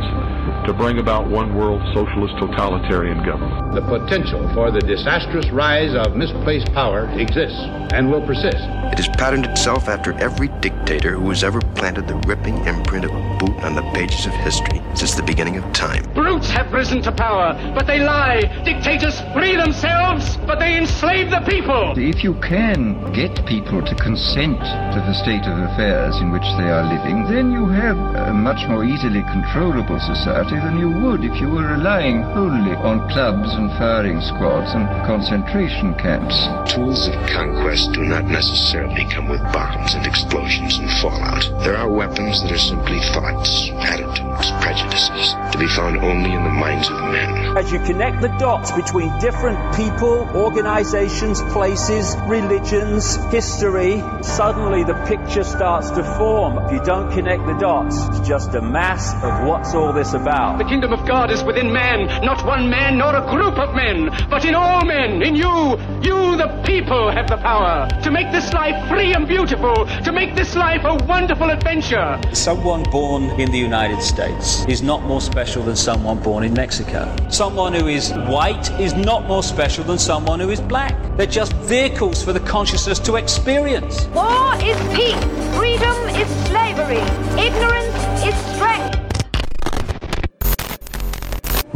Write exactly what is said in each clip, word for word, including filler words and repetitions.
to bring about one world socialist totalitarian government. The potential for the disastrous rise of misplaced power exists and will persist. It has patterned itself after every dictator who has ever planted the ripping imprint of a boot on the pages of history since the beginning of time. Brutes have risen to power, but they lie. Dictators free themselves, but they enslave the people. If you can get people to consent to the state of affairs in which they are living, then you have a much more easily controllable society than you would if you were relying wholly on clubs and firing squads and concentration camps. Tools of conquest do not necessarily come with bombs and explosions and fallout. There are weapons that are simply thoughts, attitudes, prejudices, to be found only in the minds of men. As you connect the dots between different people, organizations, places, religions, history, suddenly the picture starts to form. If you don't connect the dots, it's just a mass of what's all this about. The kingdom of God is within man, not one man nor a group of men, but in all men, in you. You, the people, have the power to make this life free and beautiful, to make this life a wonderful adventure. Someone born in the United States is not more special than someone born in Mexico. Someone who is white is not more special than someone who is black. They're just vehicles for the consciousness to experience. War is peace. Freedom is slavery. Ignorance is strength.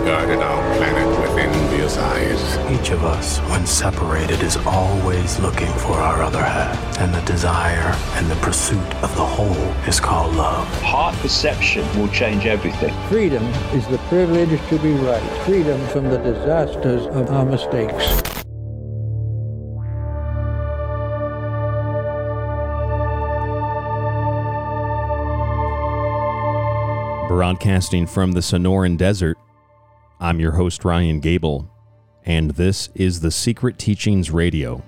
regarded our planet with envious eyes. Each of us, when separated, is always looking for our other half, and the desire and the pursuit of the whole is called love. Heart perception will change everything. Freedom is the privilege to be right. Freedom from the disasters of our mistakes. Broadcasting from the Sonoran Desert, I'm your host, Ryan Gable, and this is The Secret Teachings Radio.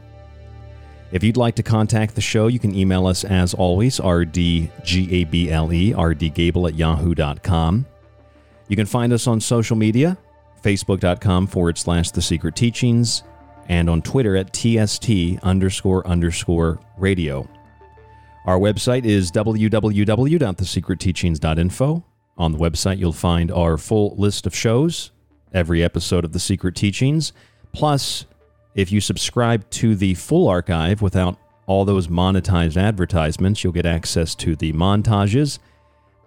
If you'd like to contact the show, you can email us as always, rdgable, rdgable at yahoo dot com. You can find us on social media, facebook dot com forward slash The Secret Teachings, and on Twitter at TST underscore underscore radio. Our website is w w w dot the secret teachings dot info. On the website, you'll find our full list of shows, every episode of The Secret Teachings. Plus, if you subscribe to the full archive without all those monetized advertisements, you'll get access to the montages,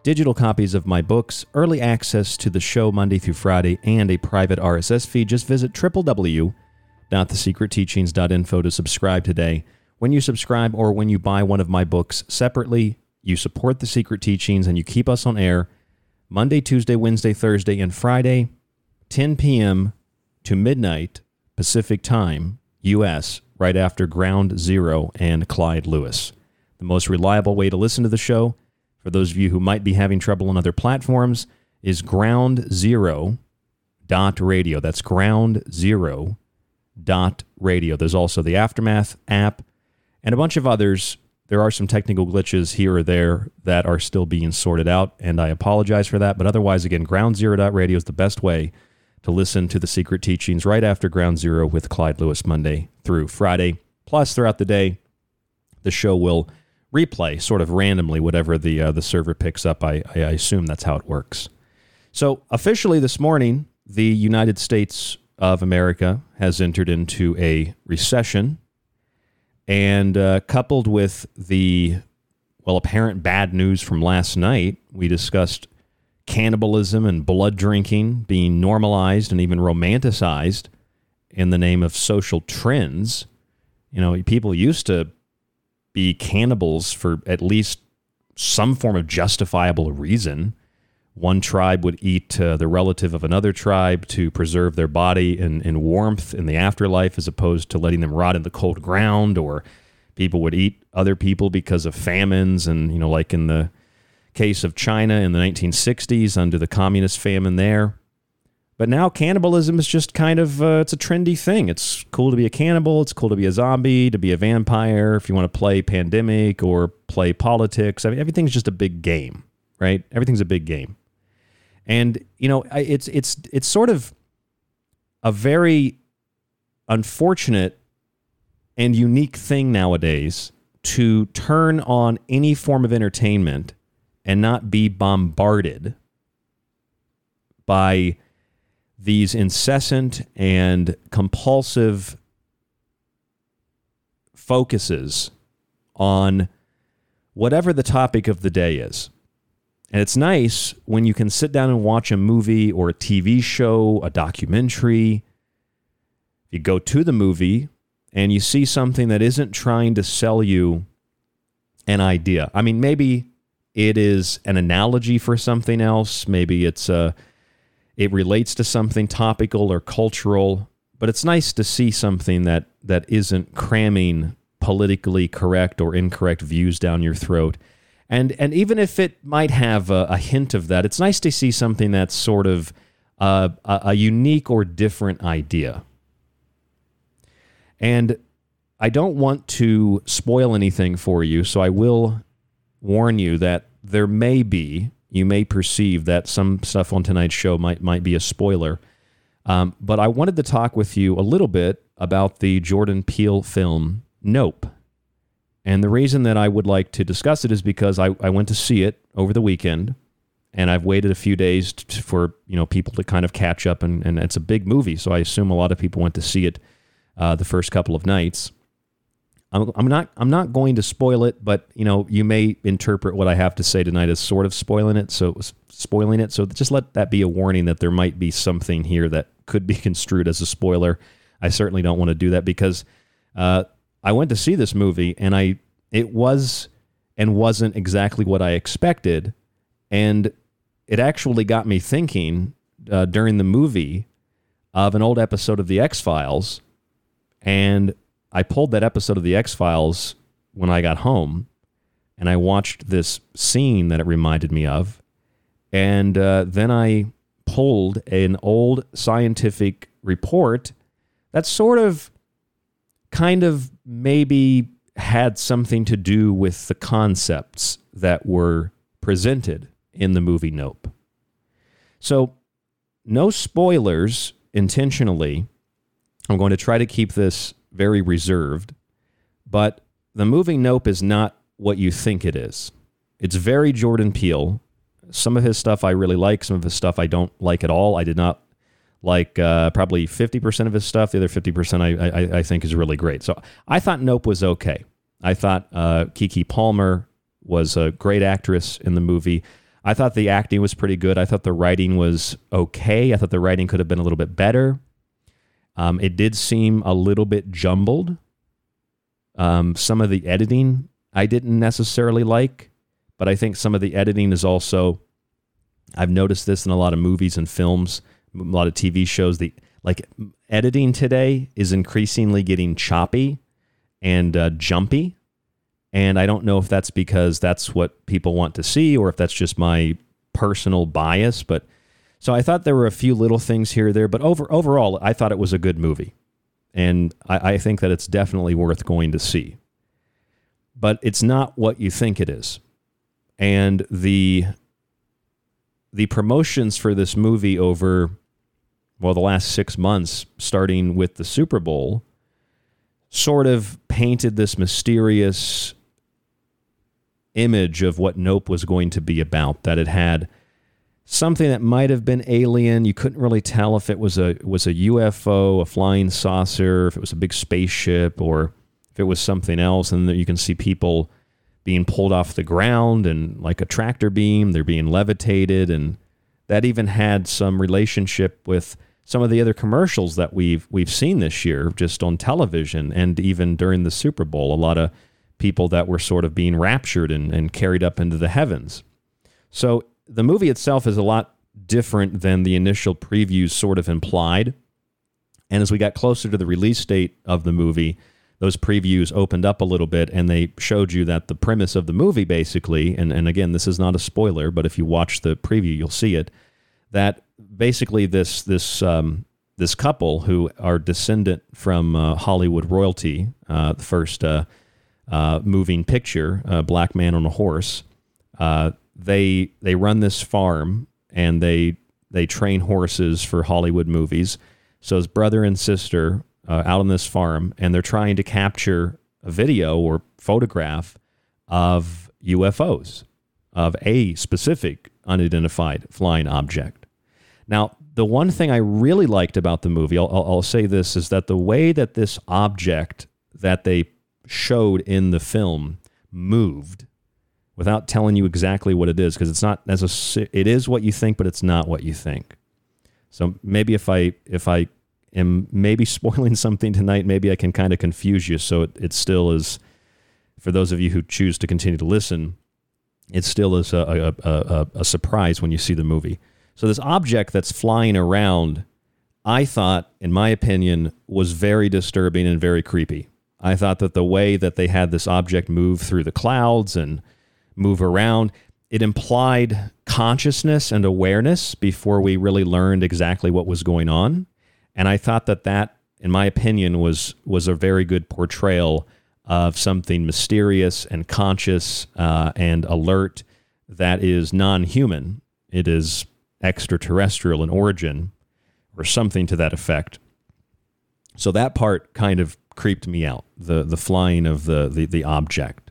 digital copies of my books, early access to the show Monday through Friday, and a private R S S feed. Just visit w w w dot the secret teachings dot info to subscribe today. When you subscribe or when you buy one of my books separately, you support The Secret Teachings, and you keep us on air Monday, Tuesday, Wednesday, Thursday, and Friday, ten p.m. to midnight Pacific Time, U S, right after Ground Zero and Clyde Lewis. The most reliable way to listen to the show, for those of you who might be having trouble on other platforms, is ground zero dot radio. That's ground zero dot radio. There's also the Aftermath app and a bunch of others. There are some technical glitches here or there that are still being sorted out, and I apologize for that. But otherwise, again, ground zero dot radio is the best way to listen to The Secret Teachings right after Ground Zero with Clyde Lewis, Monday through Friday. Plus, throughout the day, the show will replay sort of randomly whatever the uh, the server picks up. I, I assume that's how it works. So officially this morning, the United States of America has entered into a recession. And uh, coupled with the, well, apparent bad news from last night, we discussed cannibalism and blood drinking being normalized and even romanticized in the name of social trends. You know, people used to be cannibals for at least some form of justifiable reason. One tribe would eat uh, the relative of another tribe to preserve their body in, in warmth in the afterlife, as opposed to letting them rot in the cold ground. Or people would eat other people because of famines. And, you know, like in the case of China in the nineteen sixties under the communist famine there. But now cannibalism is just kind of, uh, it's a trendy thing. It's cool to be a cannibal. It's cool to be a zombie, to be a vampire. If you want to play pandemic or play politics, I mean, everything's just a big game, right? Everything's a big game. And, you know, it's it's it's sort of a very unfortunate and unique thing nowadays to turn on any form of entertainment and not be bombarded by these incessant and compulsive focuses on whatever the topic of the day is. And it's nice when you can sit down and watch a movie or a T V show, a documentary. You go to the movie and you see something that isn't trying to sell you an idea. I mean, maybe it is an analogy for something else. Maybe it's a, it relates to something topical or cultural. But it's nice to see something that that isn't cramming politically correct or incorrect views down your throat. And and even if it might have a, a hint of that, it's nice to see something that's sort of uh, a, a unique or different idea. And I don't want to spoil anything for you, so I will warn you that there may be, you may perceive that some stuff on tonight's show might, might be a spoiler. Um, but I wanted to talk with you a little bit about the Jordan Peele film, Nope. And the reason that I would like to discuss it is because I, I went to see it over the weekend, and I've waited a few days to, for you know people to kind of catch up, and, and it's a big movie, so I assume a lot of people went to see it uh, the first couple of nights. I'm, I'm not I'm not going to spoil it, but you know you may interpret what I have to say tonight as sort of spoiling it. So spoiling it. So just let that be a warning that there might be something here that could be construed as a spoiler. I certainly don't want to do that because. Uh, I went to see this movie, and I it was and wasn't exactly what I expected, and it actually got me thinking uh, during the movie of an old episode of The X-Files, and I pulled that episode of The X-Files when I got home, and I watched this scene that it reminded me of, and uh, then I pulled an old scientific report that sort of kind of maybe had something to do with the concepts that were presented in the movie Nope. So no spoilers intentionally. I'm going to try to keep this very reserved, but the movie Nope is not what you think it is. It's very Jordan Peele. Some of his stuff I really like, some of his stuff I don't like at all. I did not Like uh, probably fifty percent of his stuff. The other fifty percent I, I I think is really great. So I thought Nope was okay. I thought uh, Keke Palmer was a great actress in the movie. I thought the acting was pretty good. I thought the writing was okay. I thought the writing could have been a little bit better. Um, it did seem a little bit jumbled. Um, some of the editing I didn't necessarily like. But I think some of the editing is also, I've noticed this in a lot of movies and films, a lot of T V shows, the like editing today is increasingly getting choppy and uh, jumpy. And I don't know if that's because that's what people want to see or if that's just my personal bias. But so I thought there were a few little things here or there, but over overall, I thought it was a good movie. And I, I think that it's definitely worth going to see. But it's not what you think it is. And the the promotions for this movie over, well, the last six months, starting with the Super Bowl, sort of painted this mysterious image of what Nope was going to be about, that it had something that might have been alien. You couldn't really tell if it was a was a U F O, a flying saucer, if it was a big spaceship, or if it was something else. And you can see people being pulled off the ground and like a tractor beam, they're being levitated. And that even had some relationship with some of the other commercials that we've we've seen this year just on television and even during the Super Bowl. A lot of people that were sort of being raptured and, and carried up into the heavens. So the movie itself is a lot different than the initial previews sort of implied. And as we got closer to the release date of the movie, those previews opened up a little bit and they showed you that the premise of the movie basically, and, and again, this is not a spoiler, but if you watch the preview, you'll see it, that basically this this um, this couple who are descendant from uh, Hollywood royalty, uh, the first uh, uh, moving picture, a black man on a horse, uh, They they run this farm and they they train horses for Hollywood movies. So his brother and sister uh, out on this farm, and they're trying to capture a video or photograph of U F Os, of a specific unidentified flying object. Now, the one thing I really liked about the movie, I'll, I'll say this, is that the way that this object that they showed in the film moved, without telling you exactly what it is, because it's not as a, it is what you think, but it's not what you think. So maybe if I if I am maybe spoiling something tonight, maybe I can kind of confuse you. So it, it still is, for those of you who choose to continue to listen, it still is a a, a a surprise when you see the movie. So this object that's flying around, I thought, in my opinion, was very disturbing and very creepy. I thought that the way that they had this object move through the clouds and move around, it implied consciousness and awareness before we really learned exactly what was going on. And I thought that that, in my opinion, was was a very good portrayal of something mysterious and conscious uh, and alert that is non-human. It is extraterrestrial in origin or something to that effect. So that part kind of creeped me out, the the flying of the the, the object.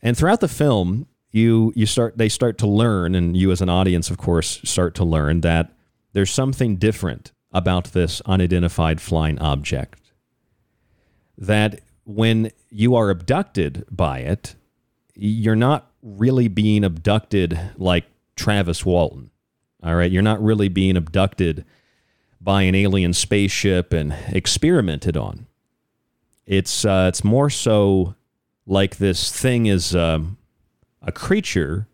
And throughout the film, you you start they start to learn, and you as an audience, of course, start to learn that there's something different about this unidentified flying object. That when you are abducted by it, you're not really being abducted like Travis Walton. All right, you're not really being abducted by an alien spaceship and experimented on. It's uh, it's more so like this thing is um, a creature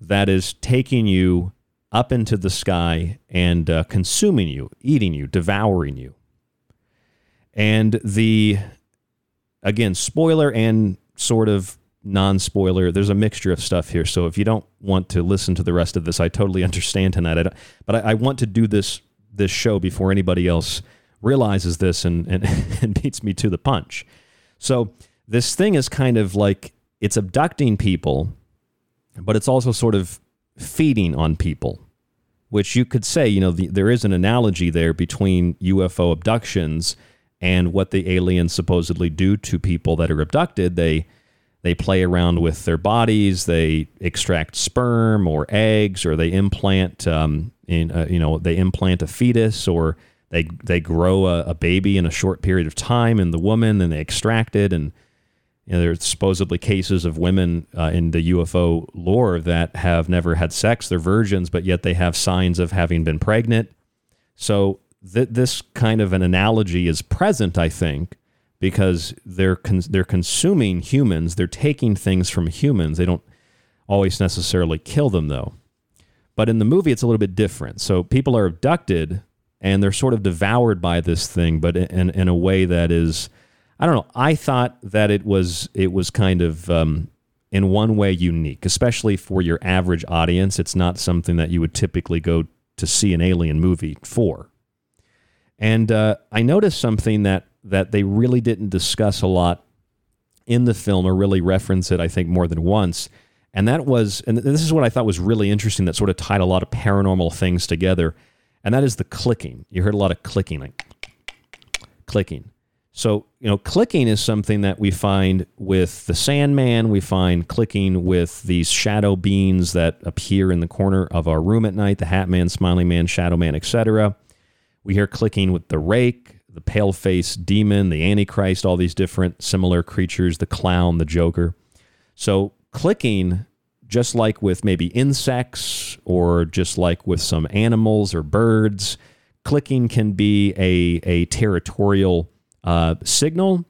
that is taking you up into the sky and uh, consuming you, eating you, devouring you. And the, again, spoiler and sort of non-spoiler, there's a mixture of stuff here. So if you don't want to listen to the rest of this, I totally understand tonight. I don't, but I, I want to do this this show before anybody else realizes this and, and, and beats me to the punch. So this thing is kind of like, it's abducting people, but it's also sort of feeding on people, which you could say, you know, the, there is an analogy there between U F O abductions and what the aliens supposedly do to people that are abducted. They they play around with their bodies, they extract sperm or eggs, or they implant, um, in, uh, you know, they implant a fetus, or they they grow a, a baby in a short period of time in the woman, and they extract it. And you know, there's supposedly cases of women uh, in the U F O lore that have never had sex. They're virgins, but yet they have signs of having been pregnant. So th- this kind of an analogy is present, I think, because they're con- they're consuming humans. They're taking things from humans. They don't always necessarily kill them, though. But in the movie, it's a little bit different. So people are abducted and they're sort of devoured by this thing, but in, in a way that is, I don't know. I thought that it was it was kind of um, in one way unique, especially for your average audience. It's not something that you would typically go to see an alien movie for. And uh, I noticed something that that they really didn't discuss a lot in the film, or really reference it, I think, more than once. And that was, and this is what I thought was really interesting, that sort of tied a lot of paranormal things together. And that is the clicking. You heard a lot of clicking, like clicking. So, you know, clicking is something that we find with the Sandman. We find clicking with these shadow beings that appear in the corner of our room at night, the Hat Man, Smiling Man, Shadow Man, et cetera. We hear clicking with the Rake, the Pale-Faced Demon, the Antichrist, all these different similar creatures, the Clown, the Joker. So, clicking, just like with maybe insects or just like with some animals or birds, clicking can be a, a territorial uh, signal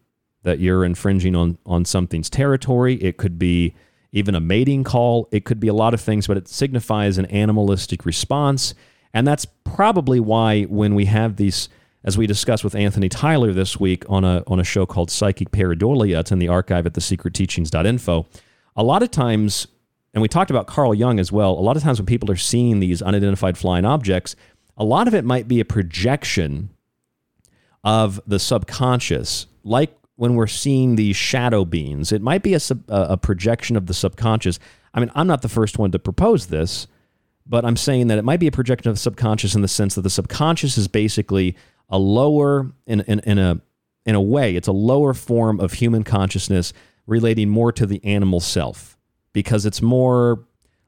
that you're infringing on, on something's territory. It could be even a mating call. It could be a lot of things, but it signifies an animalistic response. And that's probably why when we have these, as we discussed with Anthony Tyler this week on a, on a show called Psychic Pareidolia, it's in the archive at the secret teachings dot info, a lot of times, and we talked about Carl Jung as well, a lot of times when people are seeing these unidentified flying objects, a lot of it might be a projection of the subconscious. Like when we're seeing these shadow beings, it might be a, sub, a projection of the subconscious. I mean, I'm not the first one to propose this, but I'm saying that it might be a projection of the subconscious in the sense that the subconscious is basically a lower, in, in, in, a, in a way, it's a lower form of human consciousness relating more to the animal self, because it's more,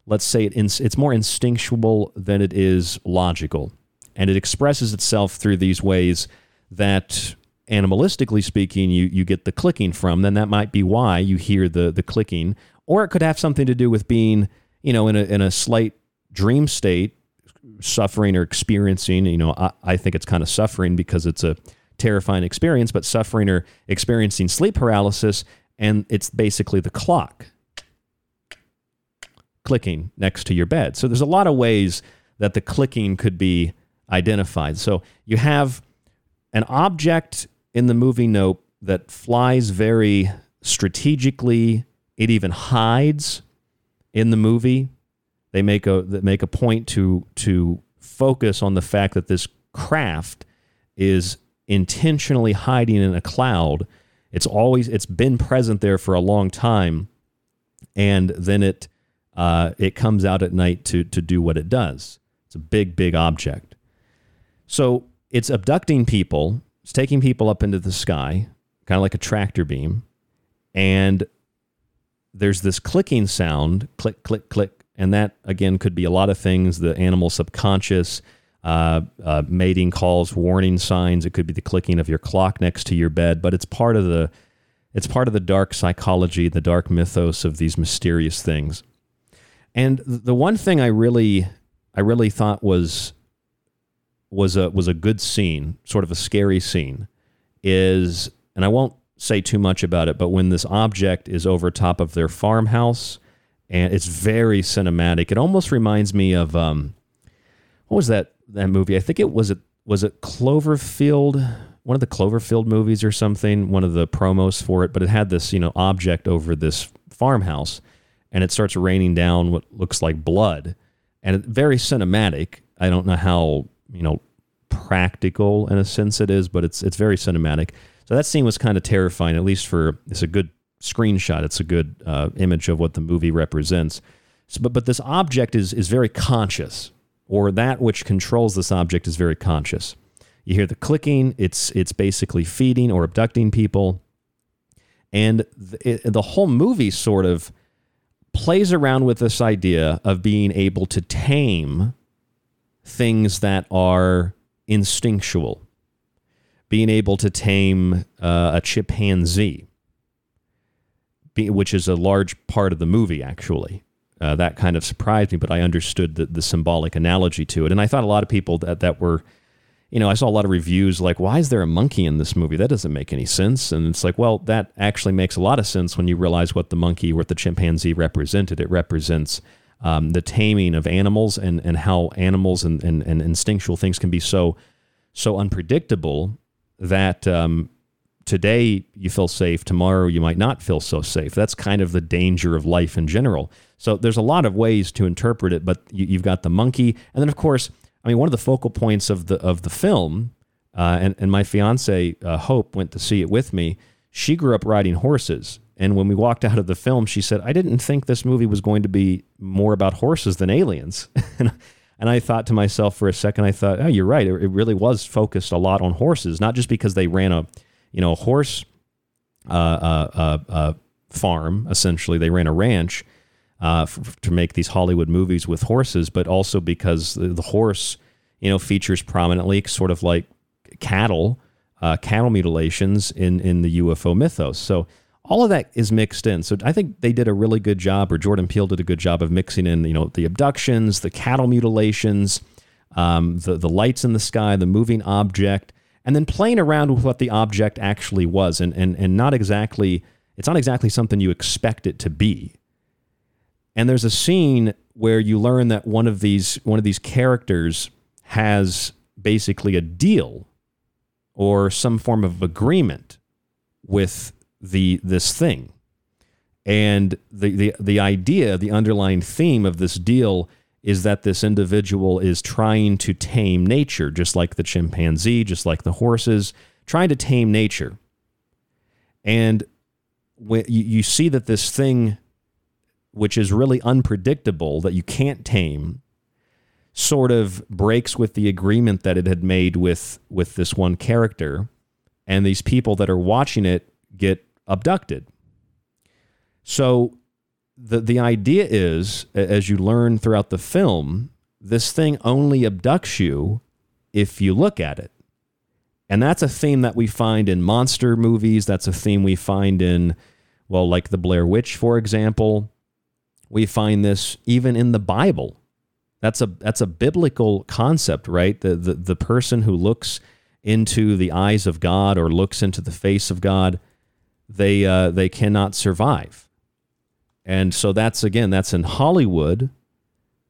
let's say, it in, it's more instinctual than it is logical. And it expresses itself through these ways that, animalistically speaking, you you get the clicking from. Then that might be why you hear the the clicking. Or it could have something to do with being, you know, in a in a slight dream state, suffering or experiencing, you know, I, I think it's kind of suffering because it's a terrifying experience, but suffering or experiencing sleep paralysis. And it's basically the clock clicking next to your bed. So there's a lot of ways that the clicking could be identified. So you have an object in the movie Nope that flies very strategically. It even hides in the movie. They make a they make a point to to focus on the fact that this craft is intentionally hiding in a cloud. It's always, it's been present there for a long time, and then it uh, it comes out at night to to do what it does. It's a big, big object. So it's abducting people, it's taking people up into the sky, kind of like a tractor beam, and there's this clicking sound, click, click, click, and that, again, could be a lot of things, the animal subconscious, Uh, uh, mating calls, warning signs. It could be the clicking of your clock next to your bed, but it's part of the, it's part of the dark psychology, the dark mythos of these mysterious things. And the one thing I really, I really thought was, was a was a good scene, sort of a scary scene, is, and I won't say too much about it, but when this object is over top of their farmhouse, and it's very cinematic. It almost reminds me of um, what was that? That movie, I think it was it was it Cloverfield, one of the Cloverfield movies or something, one of the promos for it. But it had this, you know, object over this farmhouse, and it starts raining down what looks like blood, and it's very cinematic. I don't know how, you know, practical in a sense it is, but it's it's very cinematic. So that scene was kind of terrifying, at least for, it's a good screenshot. It's a good uh, image of what the movie represents. So, but but this object is is very conscious, or that which controls this object is very conscious. You hear the clicking, it's it's basically feeding or abducting people. And the, it, the whole movie sort of plays around with this idea of being able to tame things that are instinctual. Being able to tame uh, a chimpanzee, be, which is a large part of the movie, actually. Uh, that kind of surprised me, but I understood the, the symbolic analogy to it. And I thought a lot of people that, that were you know, I saw a lot of reviews like, why is there a monkey in this movie? That doesn't make any sense. And it's like, well, that actually makes a lot of sense when you realize what the monkey, what the chimpanzee represented. It represents um, the taming of animals and, and how animals and, and, and instinctual things can be so, so unpredictable that um, today you feel safe, tomorrow you might not feel so safe. That's kind of the danger of life in general. So there's a lot of ways to interpret it, but you, you've got the monkey. And then, of course, I mean, one of the focal points of the of the film, uh, and, and my fiance, uh, Hope, went to see it with me. She grew up riding horses. And when we walked out of the film, she said, I didn't think this movie was going to be more about horses than aliens. and, and I thought to myself for a second, I thought, oh, you're right. It, it really was focused a lot on horses, not just because they ran a, you know, a horse uh, uh, uh, uh, farm, essentially. They ran a ranch. Uh, f- to make these Hollywood movies with horses, but also because the, the horse, you know, features prominently, sort of like cattle, uh, cattle mutilations in, in the U F O mythos. So all of that is mixed in. So I think they did a really good job, or Jordan Peele did a good job of mixing in, you know, the abductions, the cattle mutilations, um, the, the lights in the sky, the moving object, and then playing around with what the object actually was. And, and, and not exactly, it's not exactly something you expect it to be. And there's a scene where you learn that one of these one of these characters has basically a deal or some form of agreement with the this thing. And the, the, the idea, the underlying theme of this deal is that this individual is trying to tame nature, just like the chimpanzee, just like the horses, trying to tame nature. And when you, you see that this thing, which is really unpredictable, that you can't tame, sort of breaks with the agreement that it had made with with this one character, and these people that are watching it get abducted. So the the idea is, as you learn throughout the film, this thing only abducts you if you look at it. And that's a theme that we find in monster movies. That's a theme we find in, well, like the Blair Witch, for example. We find this even in the Bible. That's a that's a biblical concept, right? The, the the person who looks into the eyes of God or looks into the face of God, they uh, they cannot survive. And so that's, again, that's in Hollywood,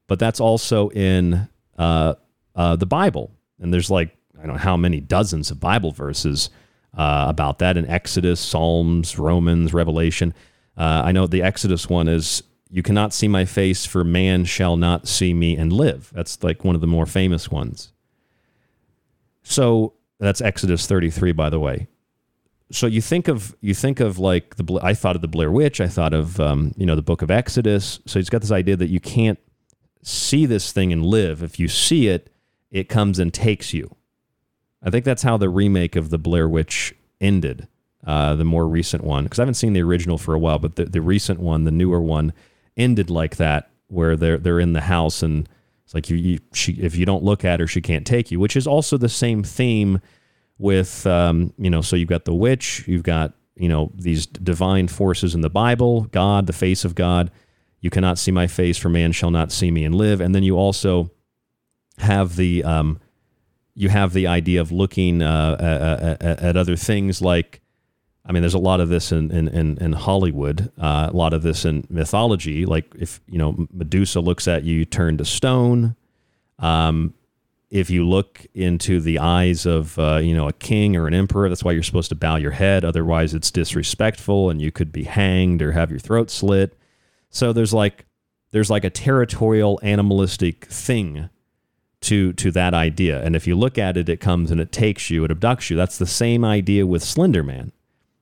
but that's also in uh, uh, the Bible. And there's like, I don't know how many dozens of Bible verses uh, about that in Exodus, Psalms, Romans, Revelation. Uh, I know the Exodus one is, you cannot see my face, for man shall not see me and live. That's like one of the more famous ones. So that's Exodus thirty-three, by the way. So you think of, you think of like the, I thought of the Blair Witch. I thought of, um, you know, the book of Exodus. So he's got this idea that you can't see this thing and live. If you see it, it comes and takes you. I think that's how the remake of the Blair Witch ended, uh, the more recent one. Because I haven't seen the original for a while, but the, the recent one, the newer one, ended like that, where they're they're in the house and it's like you, you she, if you don't look at her, she can't take you, which is also the same theme with um you know so you've got the witch, you've got you know these divine forces in the Bible, God, the face of God. You cannot see my face, for man shall not see me and live. And then you also have the um you have the idea of looking uh, at, at other things, like, I mean, there's a lot of this in in, in, in Hollywood, uh, a lot of this in mythology. Like, if, you know, Medusa looks at you, you turn to stone. Um, if you look into the eyes of, uh, you know, a king or an emperor, that's why you're supposed to bow your head. Otherwise, it's disrespectful and you could be hanged or have your throat slit. So there's like there's like a territorial animalistic thing to to that idea. And if you look at it, it comes and it takes you, it abducts you. That's the same idea with Slender Man.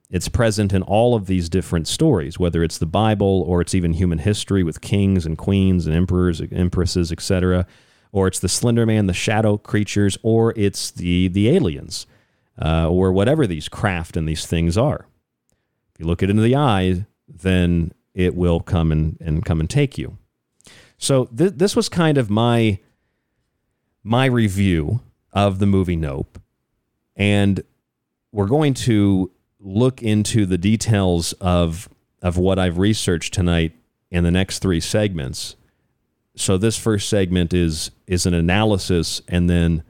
It's present in all of these different stories, whether it's the Bible or it's even human history with kings and queens and emperors, empresses, et cetera, or it's the Slender Man, the shadow creatures, or it's the the aliens, uh, or whatever these craft and these things are. If you look it into the eye, then it will come and, and come and take you. So th- this was kind of my my review of the movie Nope, and we're going to look into the details of of what I've researched tonight in the next three segments. So this first segment is is an analysis and then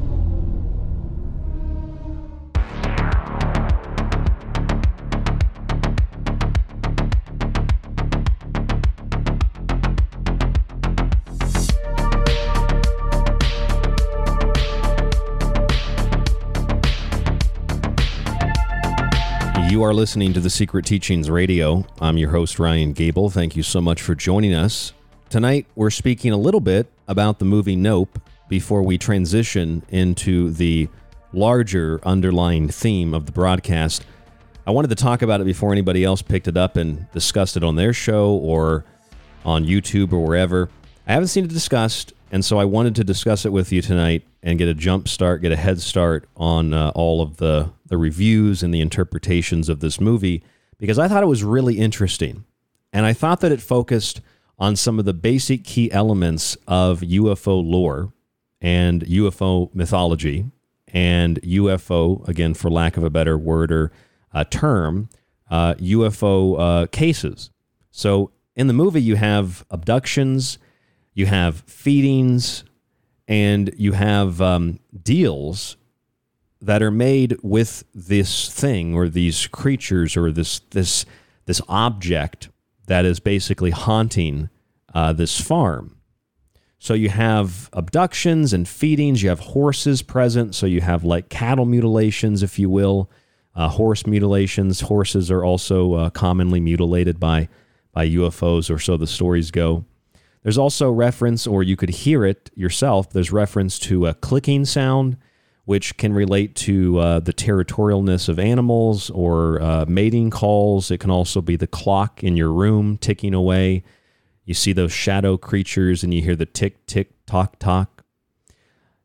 You are listening to The Secret Teachings Radio. I'm your host, Ryan Gable. Thank you so much for joining us. Tonight, we're speaking a little bit about the movie Nope before we transition into the larger underlying theme of the broadcast. I wanted to talk about it before anybody else picked it up and discussed it on their show or on YouTube or wherever. I haven't seen it discussed, and so I wanted to discuss it with you tonight and get a jump start, get a head start on uh, all of the, the reviews and the interpretations of this movie, because I thought it was really interesting. And I thought that it focused on some of the basic key elements of U F O lore and U F O mythology and U F O, again, for lack of a better word or uh, term, uh, U F O uh, cases. So in the movie, you have abductions, you have feedings, and you have um, deals that are made with this thing or these creatures or this this this object that is basically haunting uh, this farm. So you have abductions and feedings. You have horses present. So you have like cattle mutilations, if you will, uh, horse mutilations. Horses are also uh, commonly mutilated by by U F Os, or so the stories go. There's also reference, or you could hear it yourself, there's reference to a clicking sound, which can relate to uh, the territorialness of animals or uh, mating calls. It can also be the clock in your room ticking away. You see those shadow creatures and you hear the tick, tick, tock, tock.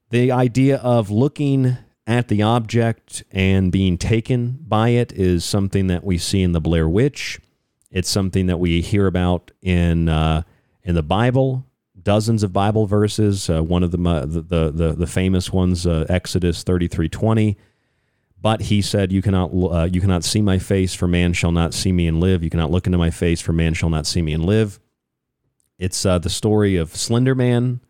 The idea of looking at the object and being taken by it is something that we see in the Blair Witch. It's something that we hear about in... Uh, In the Bible, dozens of Bible verses, uh, one of the, uh, the the the famous ones, uh, Exodus thirty-three twenty. But he said, you cannot uh, you cannot see my face, for man shall not see me and live. You cannot look into my face, for man shall not see me and live. It's uh, the story of Slender Man.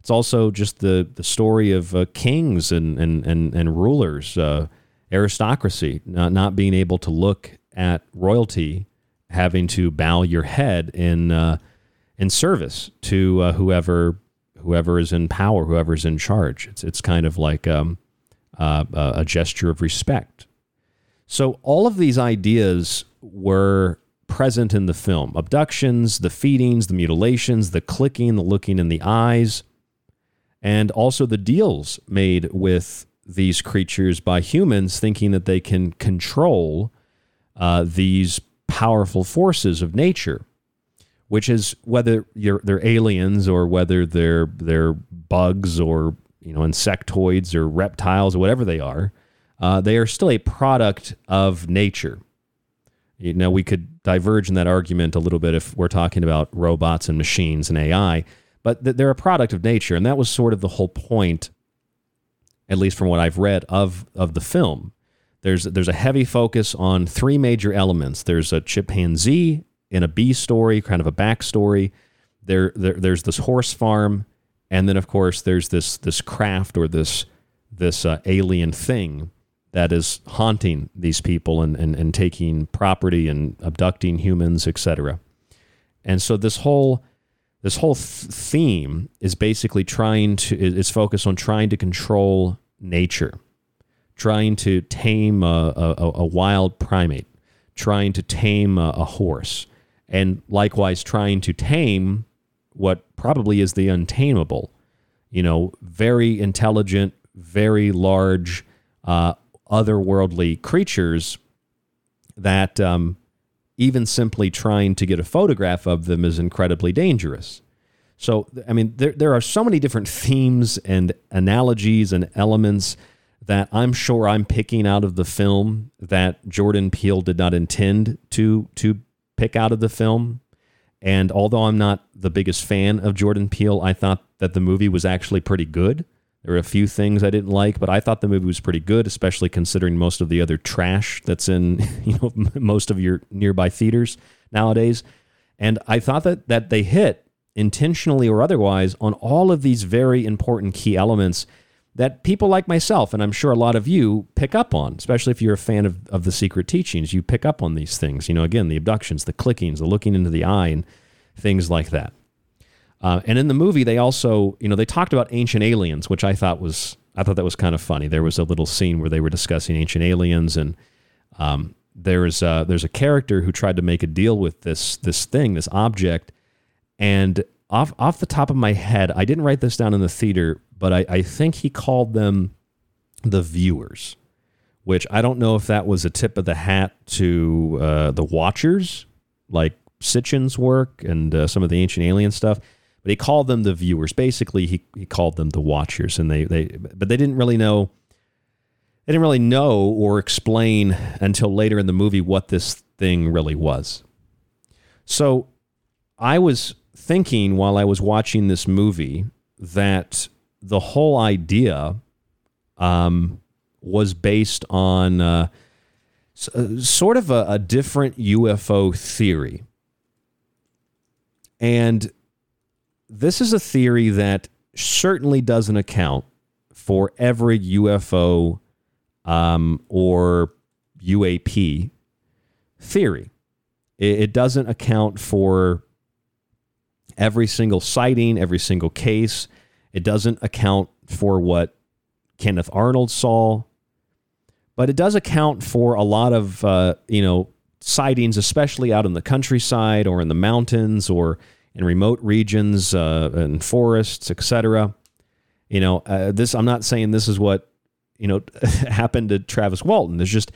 It's also just the, the story of uh, kings and, and, and, and rulers, uh, aristocracy, not, not being able to look at royalty, having to bow your head in... Uh, in service to uh, whoever whoever is in power, whoever is in charge. It's it's kind of like um, uh, a gesture of respect. So all of these ideas were present in the film. Abductions, the feedings, the mutilations, the clicking, the looking in the eyes, and also the deals made with these creatures by humans thinking that they can control uh, these powerful forces of nature, which is whether you're, they're aliens or whether they're they're bugs or, you know, insectoids or reptiles or whatever they are, uh, they are still a product of nature. You know, we could diverge in that argument a little bit if we're talking about robots and machines and A I, but th- they're a product of nature, and that was sort of the whole point, at least from what I've read of of the film. There's there's a heavy focus on three major elements. There's a chimpanzee in a B story, kind of a backstory. There, there, there's this horse farm, and then of course there's this this craft or this this uh, alien thing that is haunting these people and and, and taking property and abducting humans, et cetera. And so this whole this whole th- theme is basically trying to is focused on trying to control nature, trying to tame a, a, a wild primate, trying to tame a, a horse. And likewise, trying to tame what probably is the untameable, you know, very intelligent, very large, uh, otherworldly creatures that um, even simply trying to get a photograph of them is incredibly dangerous. So, I mean, there there are so many different themes and analogies and elements that I'm sure I'm picking out of the film that Jordan Peele did not intend to to. pick out of the film. And although I'm not the biggest fan of Jordan Peele, I thought that the movie was actually pretty good. There were a few things I didn't like, but I thought the movie was pretty good, especially considering most of the other trash that's in, you know, most of your nearby theaters. nowadays. And I thought that, that they hit, intentionally or otherwise, on all of these very important key elements that people like myself, and I'm sure a lot of you, pick up on, especially if you're a fan of, of the secret teachings. You pick up on these things. You know, again, the abductions, the clickings, the looking into the eye, and things like that. Uh, and in the movie, they also, you know, they talked about ancient aliens, which I thought was, I thought that was kind of funny. There was a little scene where they were discussing ancient aliens, and um, there is a, there's a character who tried to make a deal with this this thing, this object, and off off the top of my head, I didn't write this down in the theater, but I, I think he called them the viewers, which I don't know if that was a tip of the hat to uh, the watchers, like Sitchin's work and uh, some of the ancient alien stuff. But he called them the viewers. Basically, he, he called them the watchers, and they, they but they didn't really know. They didn't really know or explain until later in the movie what this thing really was. So I was thinking while I was watching this movie that the whole idea um, was based on uh, sort of a, a different U F O theory. And this is a theory that certainly doesn't account for every U F O um, or U A P theory. It, it doesn't account for every single sighting, every single case. It doesn't account for what Kenneth Arnold saw, but it does account for a lot of, uh, you know, sightings, especially out in the countryside or in the mountains or in remote regions uh, and forests, et cetera. You know, uh, this, I'm not saying this is what, you know, happened to Travis Walton. There's just,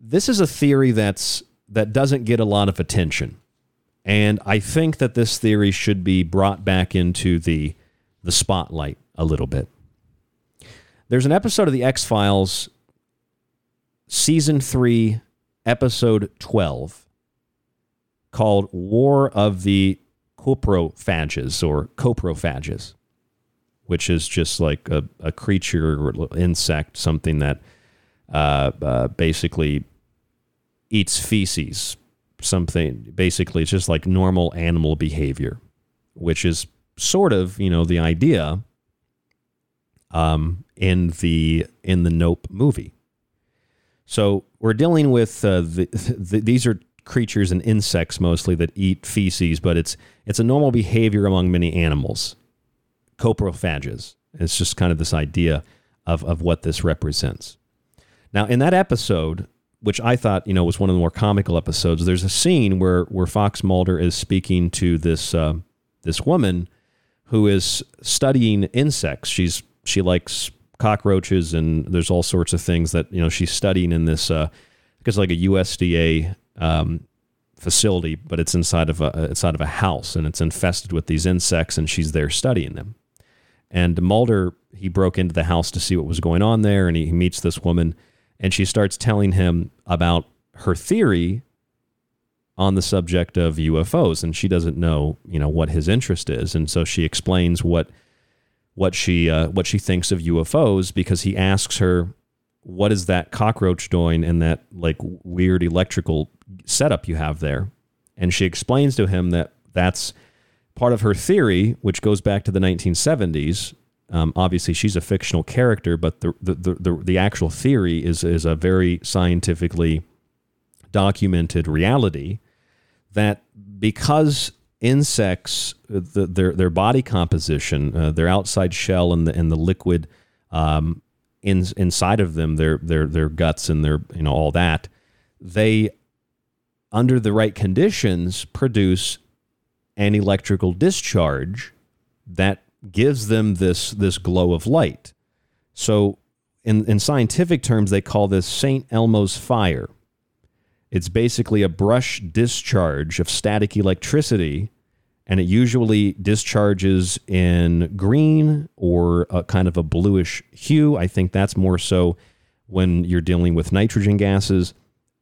this is a theory that's, that doesn't get a lot of attention. And I think that this theory should be brought back into the, the spotlight a little bit. There's an episode of the X-Files, season three, episode twelve, called War of the Coprophages, or coprophages, which is just like a, a creature or insect, something that uh, uh, basically eats feces. Something basically, it's just like normal animal behavior, which is sort of, you know, the idea um, in the in the Nope movie. So we're dealing with uh, the, the, these are creatures and insects mostly that eat feces, but it's it's a normal behavior among many animals. Coprophages. It's just kind of this idea of of what this represents. Now, in that episode, which I thought, you know, was one of the more comical episodes, there's a scene where where Fox Mulder is speaking to this uh, this woman who is studying insects. She's she likes cockroaches, and there's all sorts of things that, you know, she's studying in this uh, it's like a U S D A um, facility, but it's inside of a inside of a house, and it's infested with these insects, and she's there studying them. And Mulder, he broke into the house to see what was going on there, and he meets this woman. And she starts telling him about her theory on the subject of U F Os, and she doesn't know, you know, what his interest is, and so she explains what what she uh, what she thinks of U F Os, because he asks her, "What is that cockroach doing in that like weird electrical setup you have there?" And she explains to him that that's part of her theory, which goes back to the nineteen seventies. Um, obviously, she's a fictional character, but the the, the the the actual theory is is a very scientifically documented reality that because insects, the, their their body composition, uh, their outside shell and the and the liquid um, in, inside of them, their their their guts and their, you know, all that, they under the right conditions produce an electrical discharge that gives them this this glow of light. So in, in scientific terms, they call this Saint Elmo's fire. It's basically a brush discharge of static electricity, and it usually discharges in green or a kind of a bluish hue. I think that's more so when you're dealing with nitrogen gases,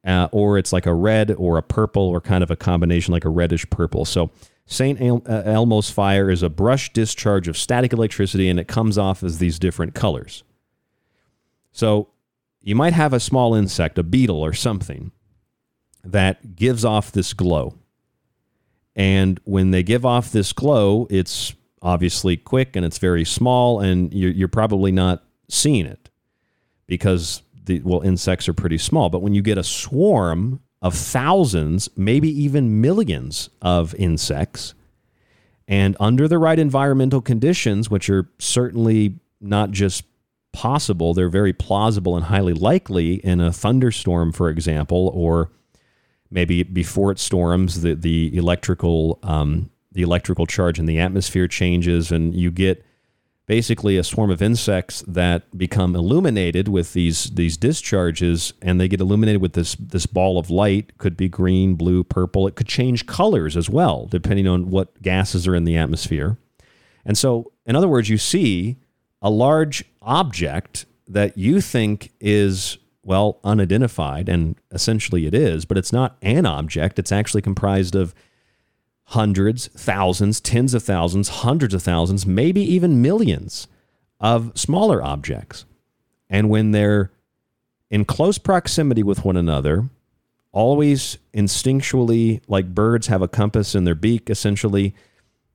uh, or it's like a red or a purple or kind of a combination like a reddish purple. So Saint Elmo's fire is a brush discharge of static electricity, and it comes off as these different colors. So you might have a small insect, a beetle or something, that gives off this glow. And when they give off this glow, it's obviously quick and it's very small, and you're, you're probably not seeing it because the, well, insects are pretty small. But when you get a swarm of thousands, maybe even millions of insects, and under the right environmental conditions, which are certainly not just possible, they're very plausible and highly likely in a thunderstorm, for example, or maybe before it storms, the, the electrical um, the electrical charge in the atmosphere changes, and you get basically a swarm of insects that become illuminated with these these discharges, and they get illuminated with this this ball of light. Could be green, blue, purple. It could change colors as well, depending on what gases are in the atmosphere. And so, in other words, you see a large object that you think is, well, unidentified, and essentially it is, but it's not an object. It's actually comprised of hundreds, thousands, tens of thousands, hundreds of thousands, maybe even millions of smaller objects. And when they're in close proximity with one another, always instinctually, like birds have a compass in their beak, essentially,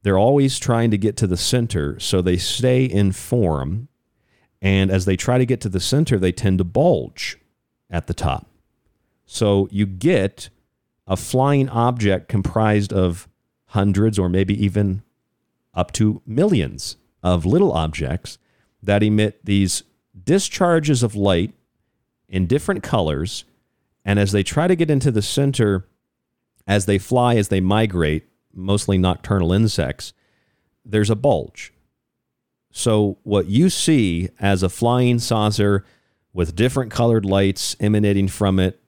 they're always trying to get to the center, so they stay in form. And as they try to get to the center, they tend to bulge at the top. So you get a flying object comprised of hundreds or maybe even up to millions of little objects that emit these discharges of light in different colors. And as they try to get into the center, as they fly, as they migrate, mostly nocturnal insects, there's a bulge. So what you see as a flying saucer with different colored lights emanating from it,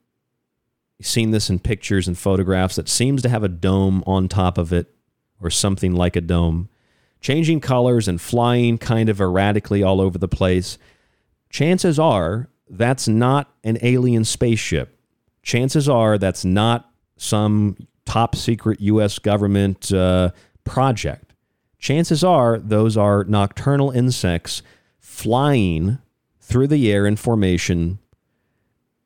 you've seen this in pictures and photographs, that seems to have a dome on top of it or something like a dome, changing colors and flying kind of erratically all over the place. Chances are that's not an alien spaceship. Chances are that's not some top secret U S government uh, project. Chances are those are nocturnal insects flying through the air in formation.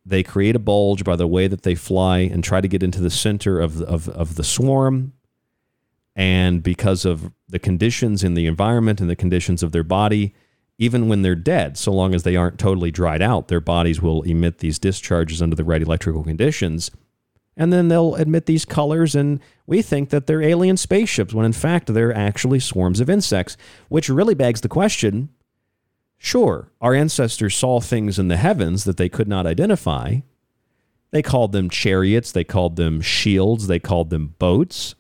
They create a bulge by the way that they fly and try to get into the center of, of, of the swarm. And because of the conditions in the environment and the conditions of their body, even when they're dead, so long as they aren't totally dried out, their bodies will emit these discharges under the right electrical conditions. And then they'll emit these colors, and we think that they're alien spaceships, when in fact they're actually swarms of insects, which really begs the question, sure, our ancestors saw things in the heavens that they could not identify. They called them chariots, they called them shields, they called them boats.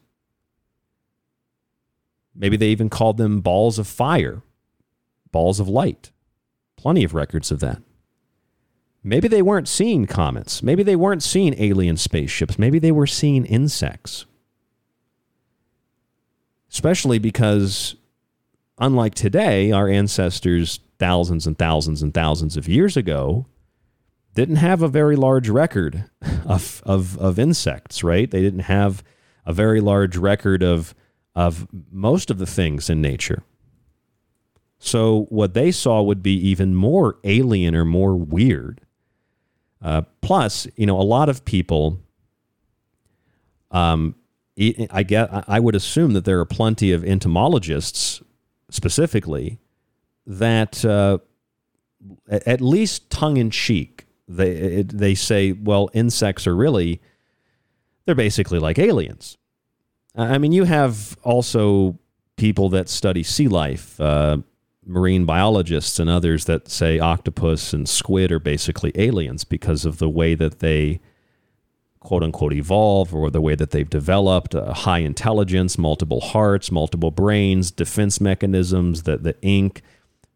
Maybe they even called them balls of fire, balls of light. Plenty of records of that. Maybe they weren't seeing comets. Maybe they weren't seeing alien spaceships. Maybe they were seeing insects. Especially because, unlike today, our ancestors thousands and thousands and thousands of years ago didn't have a very large record of of, of insects, right? They didn't have a very large record of of most of the things in nature. So what they saw would be even more alien or more weird. Uh, plus, you know, a lot of people, um, I guess, I would assume that there are plenty of entomologists specifically that uh, at least tongue in cheek, they, they say, well, insects are really, they're basically like aliens. I mean, you have also people that study sea life, uh, marine biologists and others that say octopus and squid are basically aliens because of the way that they quote unquote evolve, or the way that they've developed a high intelligence, multiple hearts, multiple brains, defense mechanisms, the, the ink,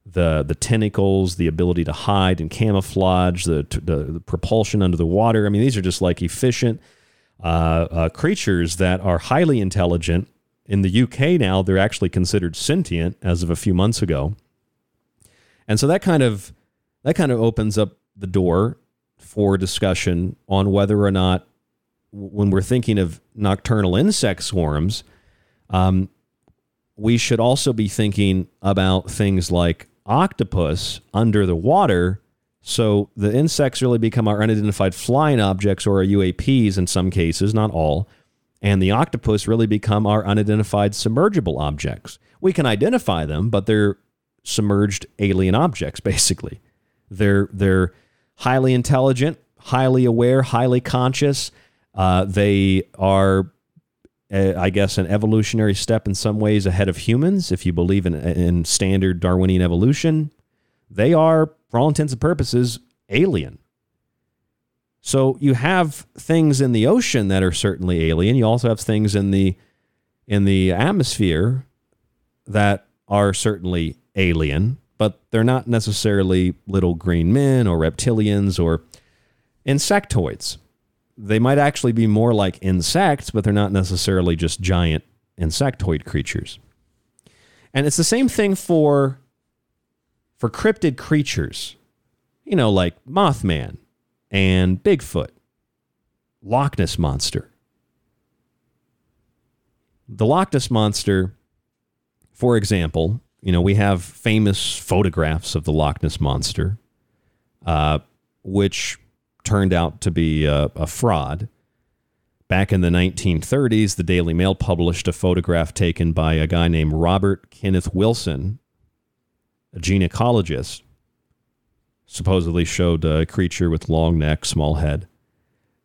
the, the tentacles, the ability to hide and camouflage, the, the, the propulsion under the water. I mean, these are just like efficient uh, uh, creatures that are highly intelligent. In the U K now, they're actually considered sentient as of a few months ago. And so that kind of that kind of opens up the door for discussion on whether or not, when we're thinking of nocturnal insect swarms, um, we should also be thinking about things like octopus under the water. So the insects really become our unidentified flying objects, or our U A Ps in some cases, not all. and the octopus really become our unidentified submergible objects. We can identify them, but they're submerged alien objects, basically. They're they're highly intelligent, highly aware, highly conscious. Uh, they are, uh, I guess, an evolutionary step in some ways ahead of humans, if you believe in, in standard Darwinian evolution. They are, for all intents and purposes, alien. So you have things in the ocean that are certainly alien. You also have things in the in the atmosphere that are certainly alien, but they're not necessarily little green men or reptilians or insectoids. They might actually be more like insects, but they're not necessarily just giant insectoid creatures. And it's the same thing for for cryptid creatures, you know, like Mothman and Bigfoot, Loch Ness Monster. The Loch Ness Monster, for example, you know, we have famous photographs of the Loch Ness Monster, uh, which turned out to be a, a fraud. Back in the nineteen thirties, the Daily Mail published a photograph taken by a guy named Robert Kenneth Wilson, a gynecologist. Supposedly showed a creature with long neck, small head.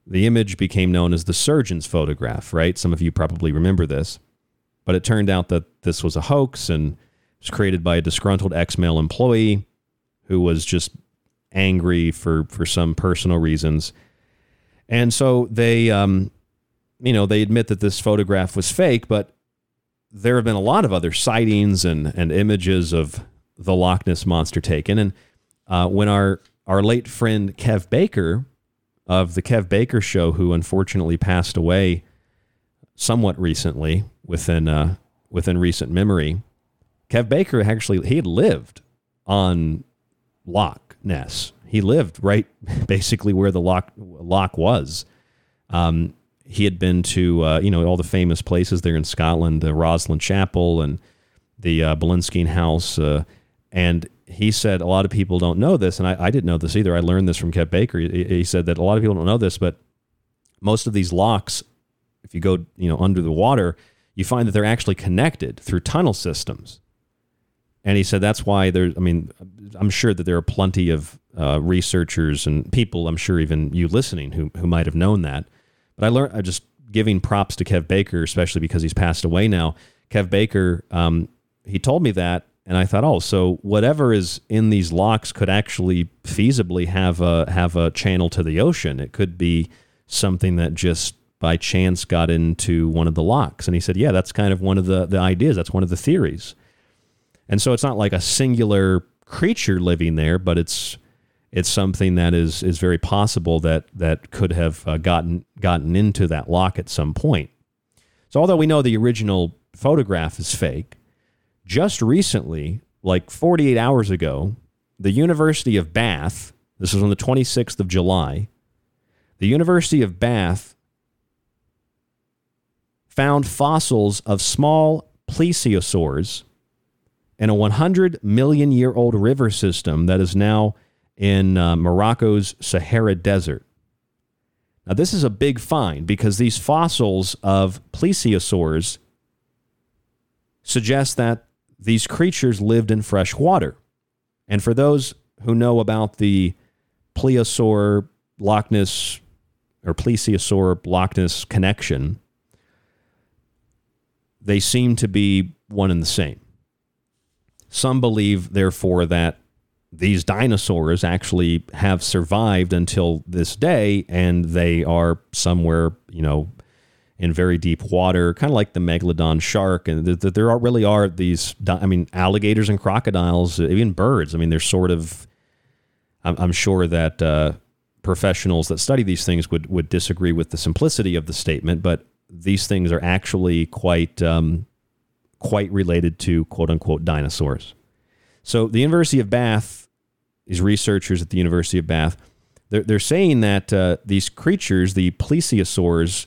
The image became known as the surgeon's photograph, right? Some of you probably remember this. But it turned out that this was a hoax and was created by a disgruntled ex-male employee who was just angry for, for some personal reasons. And so they, um, you know, they admit that this photograph was fake, but there have been a lot of other sightings and, and images of the Loch Ness Monster taken. And Uh, when our, our late friend Kev Baker of the Kev Baker Show, who unfortunately passed away somewhat recently within uh, within recent memory, Kev Baker actually, he had lived on Loch Ness. He lived right basically where the Loch, Loch was. Um, he had been to, uh, you know, all the famous places there in Scotland, the Roslin Chapel and the uh, Belinsky House, uh, and he said a lot of people don't know this, and I, I didn't know this either. I learned this from Kev Baker. He, he said that a lot of people don't know this, but most of these locks, if you go, you know, under the water, you find that they're actually connected through tunnel systems. And he said that's why there's, I mean, I'm sure that there are plenty of uh, researchers and people, I'm sure even you listening, who who might have known that. But I learned, I just giving props to Kev Baker, especially because he's passed away now. Kev Baker, um, he told me that. And I thought, oh, so whatever is in these locks could actually feasibly have a have a channel to the ocean. It could be something that just by chance got into one of the locks. And he said, yeah, that's kind of one of the, the ideas. That's one of the theories. And so it's not like a singular creature living there, but it's it's something that is is very possible that that could have gotten gotten into that lock at some point. So although we know the original photograph is fake, just recently, like forty-eight hours ago, the University of Bath, this was on the twenty-sixth of July, the University of Bath found fossils of small plesiosaurs in a one hundred million year old river system that is now in uh, Morocco's Sahara Desert. Now, this is a big find because these fossils of plesiosaurs suggest that these creatures lived in fresh water. And for those who know about the plesiosaur Loch Ness or plesiosaur Loch Ness connection, they seem to be one and the same. Some believe, therefore, that these dinosaurs actually have survived until this day, and they are somewhere, you know, in very deep water, kind of like the megalodon shark. And th- th- there are really are these, I mean, alligators and crocodiles, even birds. I mean, they're sort of, I'm, I'm sure that uh, professionals that study these things would, would disagree with the simplicity of the statement, but these things are actually quite, um, quite related to quote unquote dinosaurs. So the University of Bath, these researchers at the University of Bath, they're, they're saying that uh, these creatures, the plesiosaurs,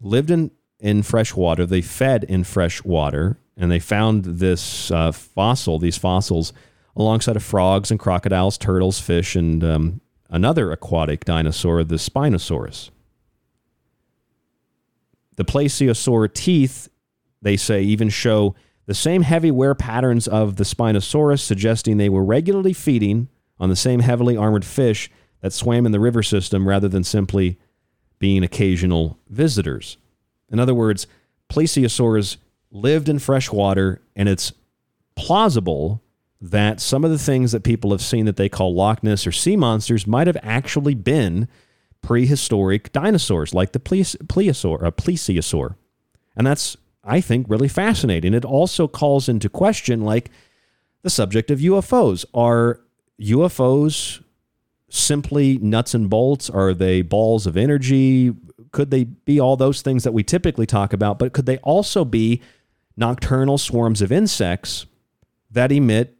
lived in, in fresh water. They fed in fresh water, and they found this uh, fossil, these fossils, alongside of frogs and crocodiles, turtles, fish, and um, another aquatic dinosaur, the Spinosaurus. The plesiosaur teeth, they say, even show the same heavy wear patterns of the Spinosaurus, suggesting they were regularly feeding on the same heavily armored fish that swam in the river system rather than simply being occasional visitors. In other words, plesiosaurs lived in fresh water, and it's plausible that some of the things that people have seen that they call Loch Ness or sea monsters might have actually been prehistoric dinosaurs like the plesiosaur, a plesiosaur. And that's, I think, really fascinating. It also calls into question, like, the subject of U F Os. Are U F Os simply nuts and bolts? Are they balls of energy? Could they be all those things that we typically talk about? But could they also be nocturnal swarms of insects that emit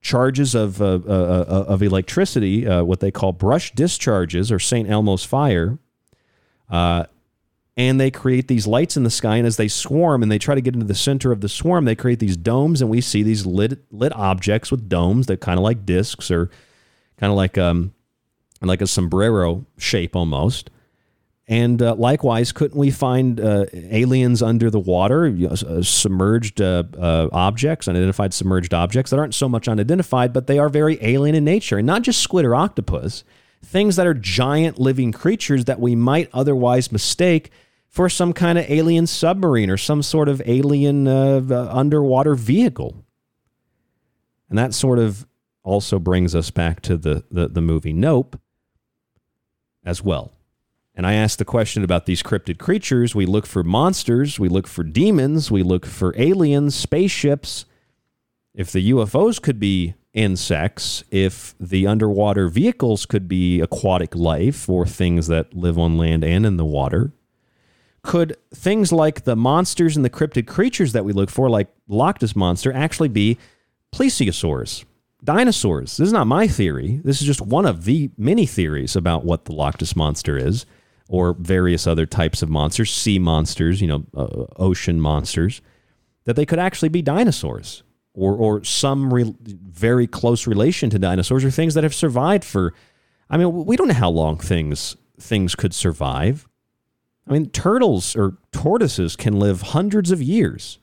charges of uh, uh, uh, of electricity, uh, what they call brush discharges, or Saint Elmo's fire, uh, and they create these lights in the sky, and as they swarm and they try to get into the center of the swarm, they create these domes, and we see these lit lit objects with domes that kind of like discs, or kind of like um like a sombrero shape almost. And uh, likewise, couldn't we find uh, aliens under the water, uh, submerged uh, uh, objects, unidentified submerged objects that aren't so much unidentified, but they are very alien in nature, and not just squid or octopus, things that are giant living creatures that we might otherwise mistake for some kind of alien submarine or some sort of alien uh, uh, underwater vehicle. And that sort of also brings us back to the the, the movie Nope as well. And I asked the question about these cryptid creatures. We look for monsters. We look for demons. We look for aliens, spaceships. If the U F Os could be insects, if the underwater vehicles could be aquatic life or things that live on land and in the water, could things like the monsters and the cryptid creatures that we look for, like Loch Ness Monster, actually be plesiosaurs? Dinosaurs. This is not my theory. This is just one of the many theories about what the Loch Ness Monster is, or various other types of monsters, sea monsters, you know, uh, ocean monsters, that they could actually be dinosaurs, or or some re- very close relation to dinosaurs, or things that have survived for, I mean, we don't know how long things things could survive. I mean, turtles or tortoises can live hundreds of years.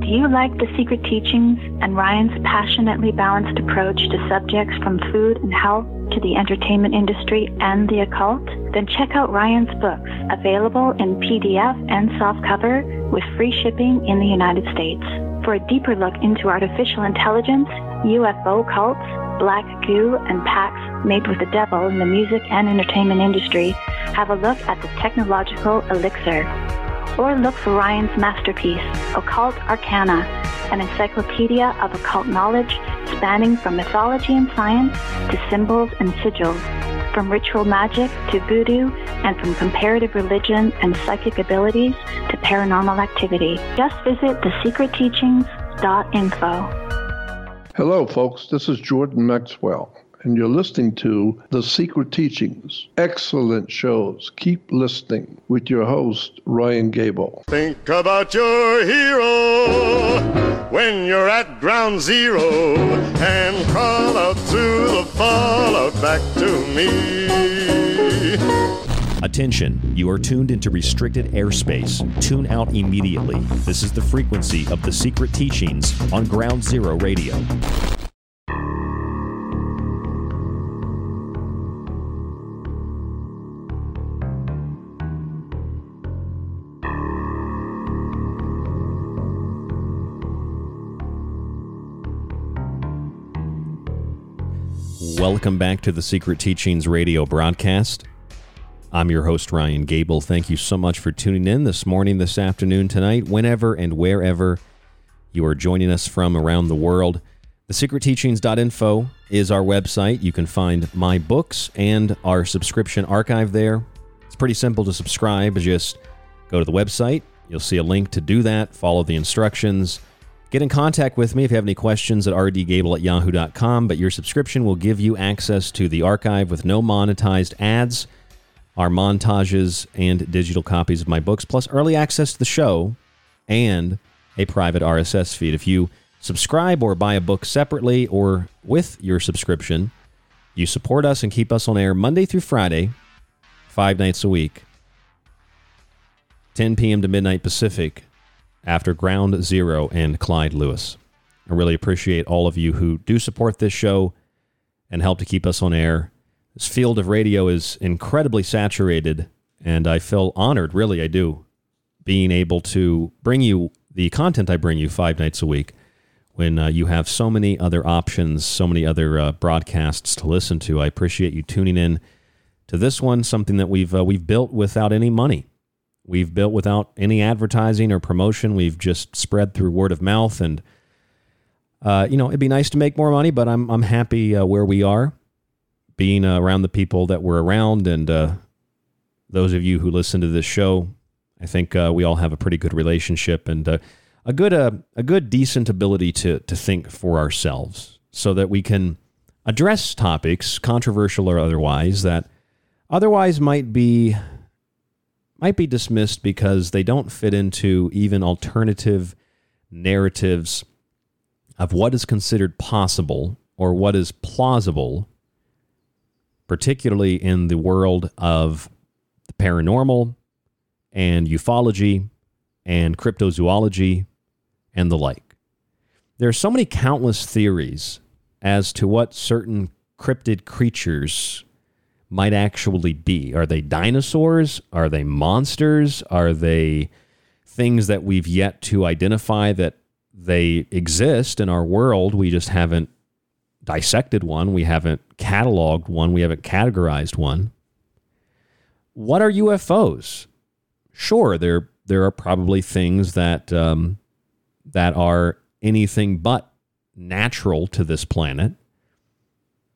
Do you like The Secret Teachings and Ryan's passionately balanced approach to subjects from food and health to the entertainment industry and the occult? Then check out Ryan's books, available in P D F and softcover with free shipping in the United States. For a deeper look into artificial intelligence, U F O cults, black goo, and pacts made with the devil in the music and entertainment industry, have a look at The Technological Elixir. Or look for Ryan's masterpiece, Occult Arcana, an encyclopedia of occult knowledge spanning from mythology and science to symbols and sigils, from ritual magic to voodoo, and from comparative religion and psychic abilities to paranormal activity. Just visit the secret teachings dot info. Hello, folks. This is Jordan Maxwell. and you're listening to The Secret Teachings. Excellent shows. Keep listening with your host, Ryan Gable. Think about your hero when you're at ground zero and crawl out through the fallout back to me. Attention, you are tuned into restricted airspace. Tune out immediately. This is the frequency of The Secret Teachings on Ground Zero Radio. Welcome back to The Secret Teachings radio broadcast. I'm your host, Ryan Gable. Thank you so much for tuning in this morning, this afternoon, tonight, whenever and wherever you are joining us from around the world. the secret teachings dot info is our website. You can find my books and our subscription archive there. It's pretty simple to subscribe. Just go to the website. You'll see a link to do that. Follow the instructions. Get in contact with me if you have any questions at r d gable at yahoo dot com, but your subscription will give you access to the archive with no monetized ads, our montages, and digital copies of my books, plus early access to the show and a private R S S feed. If you subscribe or buy a book separately or with your subscription, you support us and keep us on air Monday through Friday, five nights a week, ten p.m. to midnight Pacific, after Ground Zero and Clyde Lewis. I really appreciate all of you who do support this show and help to keep us on air. This field of radio is incredibly saturated, and I feel honored, really I do, being able to bring you the content I bring you five nights a week when uh, you have so many other options, so many other uh, broadcasts to listen to. I appreciate you tuning in to this one, something that we've uh, we've built without any money. We've built without any advertising or promotion. We've just spread through word of mouth, and uh, you know, it'd be nice to make more money, but I'm I'm happy uh, where we are, being uh, around the people that we're around. And uh, those of you who listen to this show, I think uh, we all have a pretty good relationship and uh, a good, uh, a good decent ability to, to think for ourselves so that we can address topics, controversial or otherwise, that otherwise might be, might be dismissed because they don't fit into even alternative narratives of what is considered possible or what is plausible, particularly in the world of the paranormal and ufology and cryptozoology and the like. There are so many countless theories as to what certain cryptid creatures might actually be. Are they dinosaurs? Are they monsters? Are they things that we've yet to identify that they exist in our world? We just haven't dissected one, we haven't cataloged one, we haven't categorized one. What are U F Os? Sure, there there are probably things that um, that are anything but natural to this planet.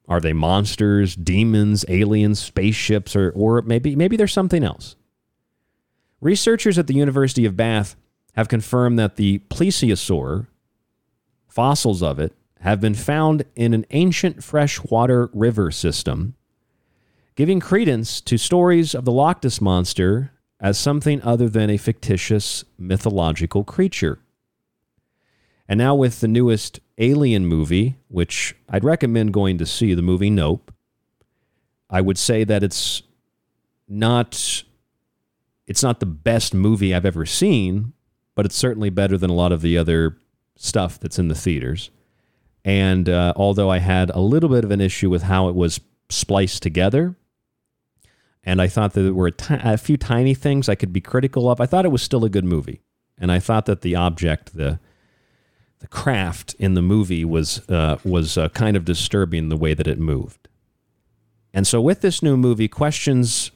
Are they monsters, demons, aliens, spaceships, or or maybe maybe there's something else? Researchers at the University of Bath have confirmed that the plesiosaur, fossils of it, have been found in an ancient freshwater river system, giving credence to stories of the Loch Ness Monster as something other than a fictitious mythological creature. And now with the newest Alien movie, which I'd recommend going to see, the movie Nope, I would say that it's not, it's not the best movie I've ever seen, but it's certainly better than a lot of the other stuff that's in the theaters. And uh, although I had a little bit of an issue with how it was spliced together, and I thought that there were a, t- a few tiny things I could be critical of, I thought it was still a good movie. And I thought that the object, the the craft in the movie was, uh, was uh, kind of disturbing the way that it moved. And so with this new movie, questions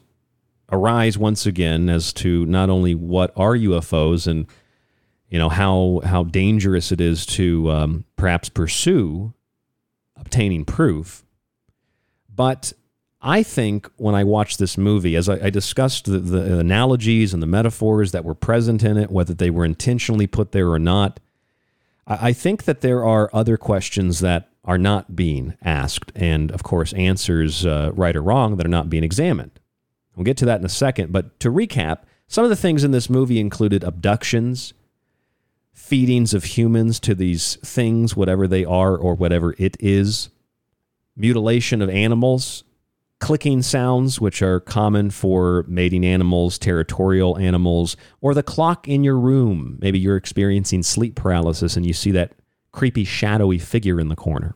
arise once again as to not only what are U F Os and you know, how how dangerous it is to um, perhaps pursue obtaining proof. But I think when I watched this movie, as I, I discussed the, the analogies and the metaphors that were present in it, whether they were intentionally put there or not, I, I think that there are other questions that are not being asked, and, of course, answers, uh, right or wrong, that are not being examined. We'll get to that in a second, but to recap, some of the things in this movie included abductions, feedings of humans to these things, whatever they are or whatever it is, mutilation of animals, clicking sounds, which are common for mating animals, territorial animals, or the clock in your room. Maybe you're experiencing sleep paralysis and you see that creepy, shadowy figure in the corner.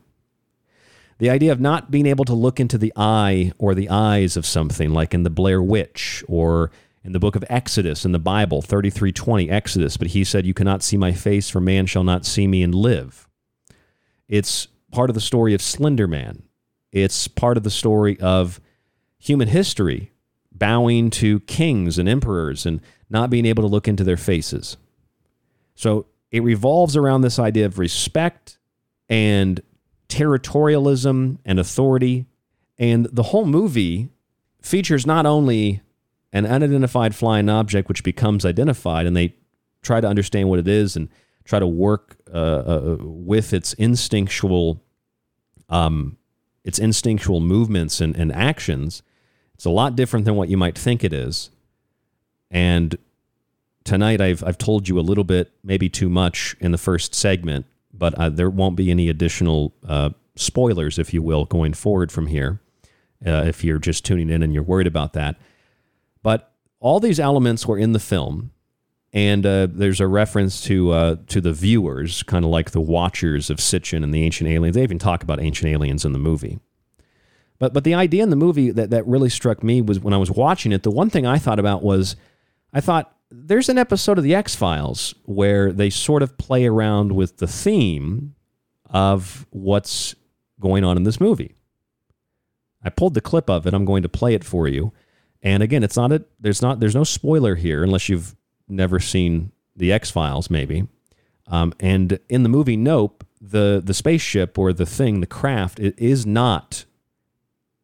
The idea of not being able to look into the eye or the eyes of something, like in the Blair Witch or in the book of Exodus in the Bible, thirty-three twenty, Exodus, but he said, "You cannot see my face, for man shall not see me and live." It's part of the story of Slender Man. It's part of the story of human history, bowing to kings and emperors and not being able to look into their faces. So it revolves around this idea of respect and territorialism and authority. And the whole movie features not only an unidentified flying object, which becomes identified, and they try to understand what it is and try to work uh, uh, with its instinctual um, its instinctual movements and, and actions. It's a lot different than what you might think it is. And tonight I've I've told you a little bit, maybe too much, in the first segment, but uh, there won't be any additional uh, spoilers, if you will, going forward from here, uh, if you're just tuning in and you're worried about that. But all these elements were in the film, and uh, there's a reference to uh, to the viewers, kind of like the Watchers of Sitchin and the Ancient Aliens. They even talk about Ancient Aliens in the movie. But but the idea in the movie that, that really struck me was, when I was watching it, the one thing I thought about was, I thought, there's an episode of the X-Files where they sort of play around with the theme of what's going on in this movie. I pulled the clip of it. I'm going to play it for you. And again, it's not a there's not there's no spoiler here unless you've never seen the X-Files, maybe. Um, and in the movie Nope, the the spaceship or the thing, the craft, it is not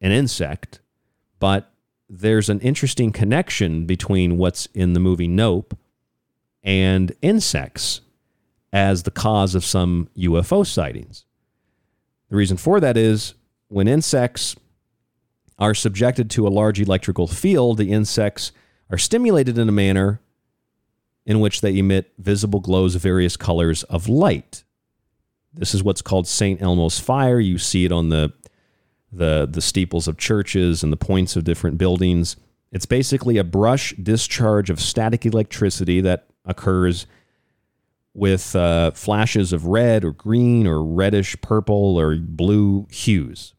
an insect, but there's an interesting connection between what's in the movie Nope and insects as the cause of some U F O sightings. The reason for that is, when insects are subjected to a large electrical field, the insects are stimulated in a manner in which they emit visible glows of various colors of light. This is what's called Saint Elmo's fire. You see it on the, the, the steeples of churches and the points of different buildings. It's basically a brush discharge of static electricity that occurs with uh, flashes of red or green or reddish purple or blue hues.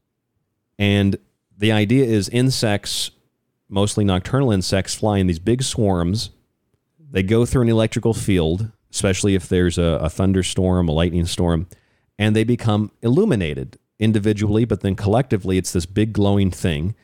And the idea is, insects, mostly nocturnal insects, fly in these big swarms. They go through an electrical field, especially if there's a, a thunderstorm, a lightning storm, and they become illuminated individually, but then collectively it's this big glowing thing.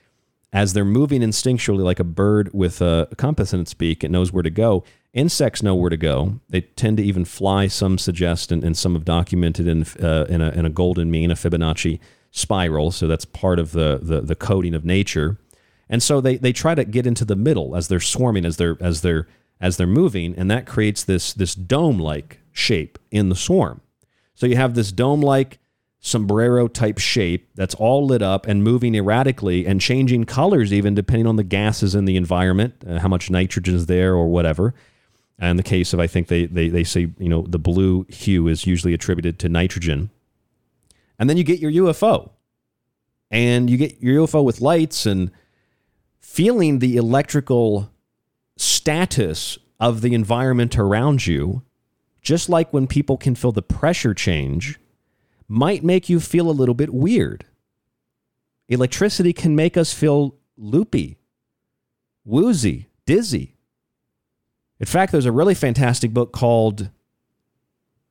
As they're moving instinctually, like a bird with a compass in its beak, it knows where to go. Insects know where to go. They tend to even fly, some suggest, and, and some have documented in, uh, in, a, in a golden mean, a Fibonacci spiral. So that's part of the, the, the coding of nature. And so they, they try to get into the middle as they're swarming, as they're, as they're, as they're moving. And that creates this, this dome-like shape in the swarm. So you have this dome-like sombrero type shape that's all lit up and moving erratically and changing colors, even depending on the gases in the environment, uh, how much nitrogen is there or whatever. And in the case of, I think they, they, they say, you know, the blue hue is usually attributed to nitrogen. And then you get your U F O, and you get your U F O with lights and feeling the electrical status of the environment around you, just like when people can feel the pressure change, might make you feel a little bit weird. Electricity can make us feel loopy, woozy, dizzy. In fact, there's a really fantastic book called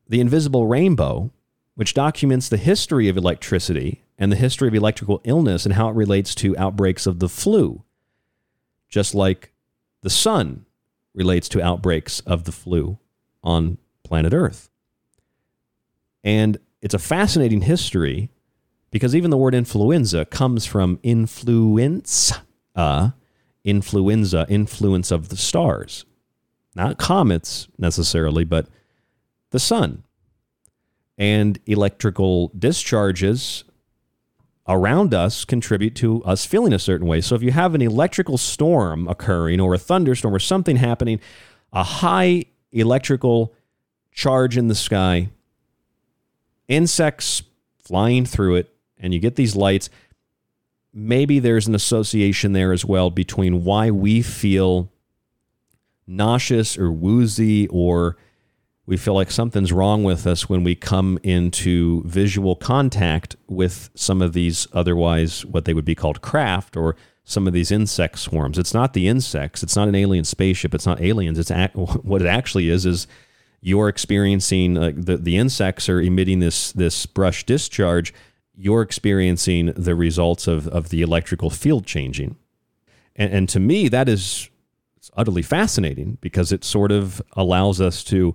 The Invisible Rainbow, which documents the history of electricity and the history of electrical illness and how it relates to outbreaks of the flu, just like the sun relates to outbreaks of the flu on planet Earth. And it's a fascinating history, because even the word influenza comes from influenza, influenza, influence of the stars. Not comets necessarily, but the sun. and electrical discharges around us contribute to us feeling a certain way. So if you have an electrical storm occurring or a thunderstorm or something happening, a high electrical charge in the sky, insects flying through it, and you get these lights, maybe there's an association there as well between why we feel nauseous or woozy, or we feel like something's wrong with us when we come into visual contact with some of these otherwise what they would be called craft or some of these insect swarms. It's not the insects. It's not an alien spaceship. It's not aliens. It's act, what it actually is, is you're experiencing uh, the, the insects are emitting this, this brush discharge. You're experiencing the results of, of the electrical field changing. And, and to me, that is it's utterly fascinating because it sort of allows us to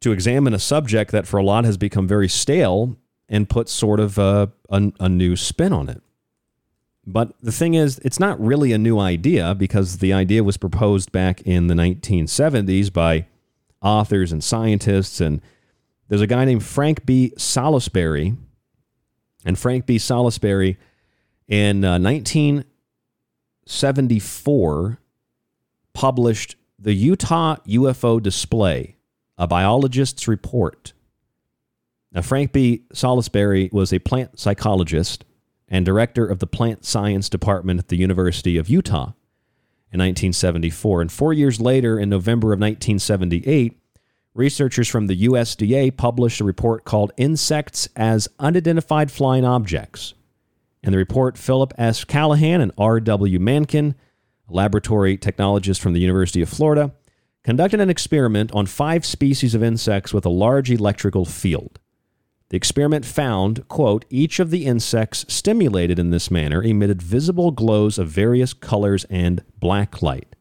to examine a subject that for a lot has become very stale and put sort of a, a, a new spin on it. But the thing is, it's not really a new idea because the idea was proposed back in the nineteen seventies by authors and scientists. And there's a guy named Frank B. Salisbury. And Frank B. Salisbury in uh, nineteen seventy-four published The Utah U F O Display, a biologist's report. Now, Frank B. Salisbury was a plant psychologist and director of the plant science department at the University of Utah in nineteen seventy-four. And four years later, in November of nineteen seventy-eight, researchers from the U S D A published a report called Insects as Unidentified Flying Objects. In the report, Philip S. Callahan and R. W. Mankin, a laboratory technologist from the University of Florida, conducted an experiment on five species of insects with a large electrical field. The experiment found, quote, each of the insects stimulated in this manner emitted visible glows of various colors and black light.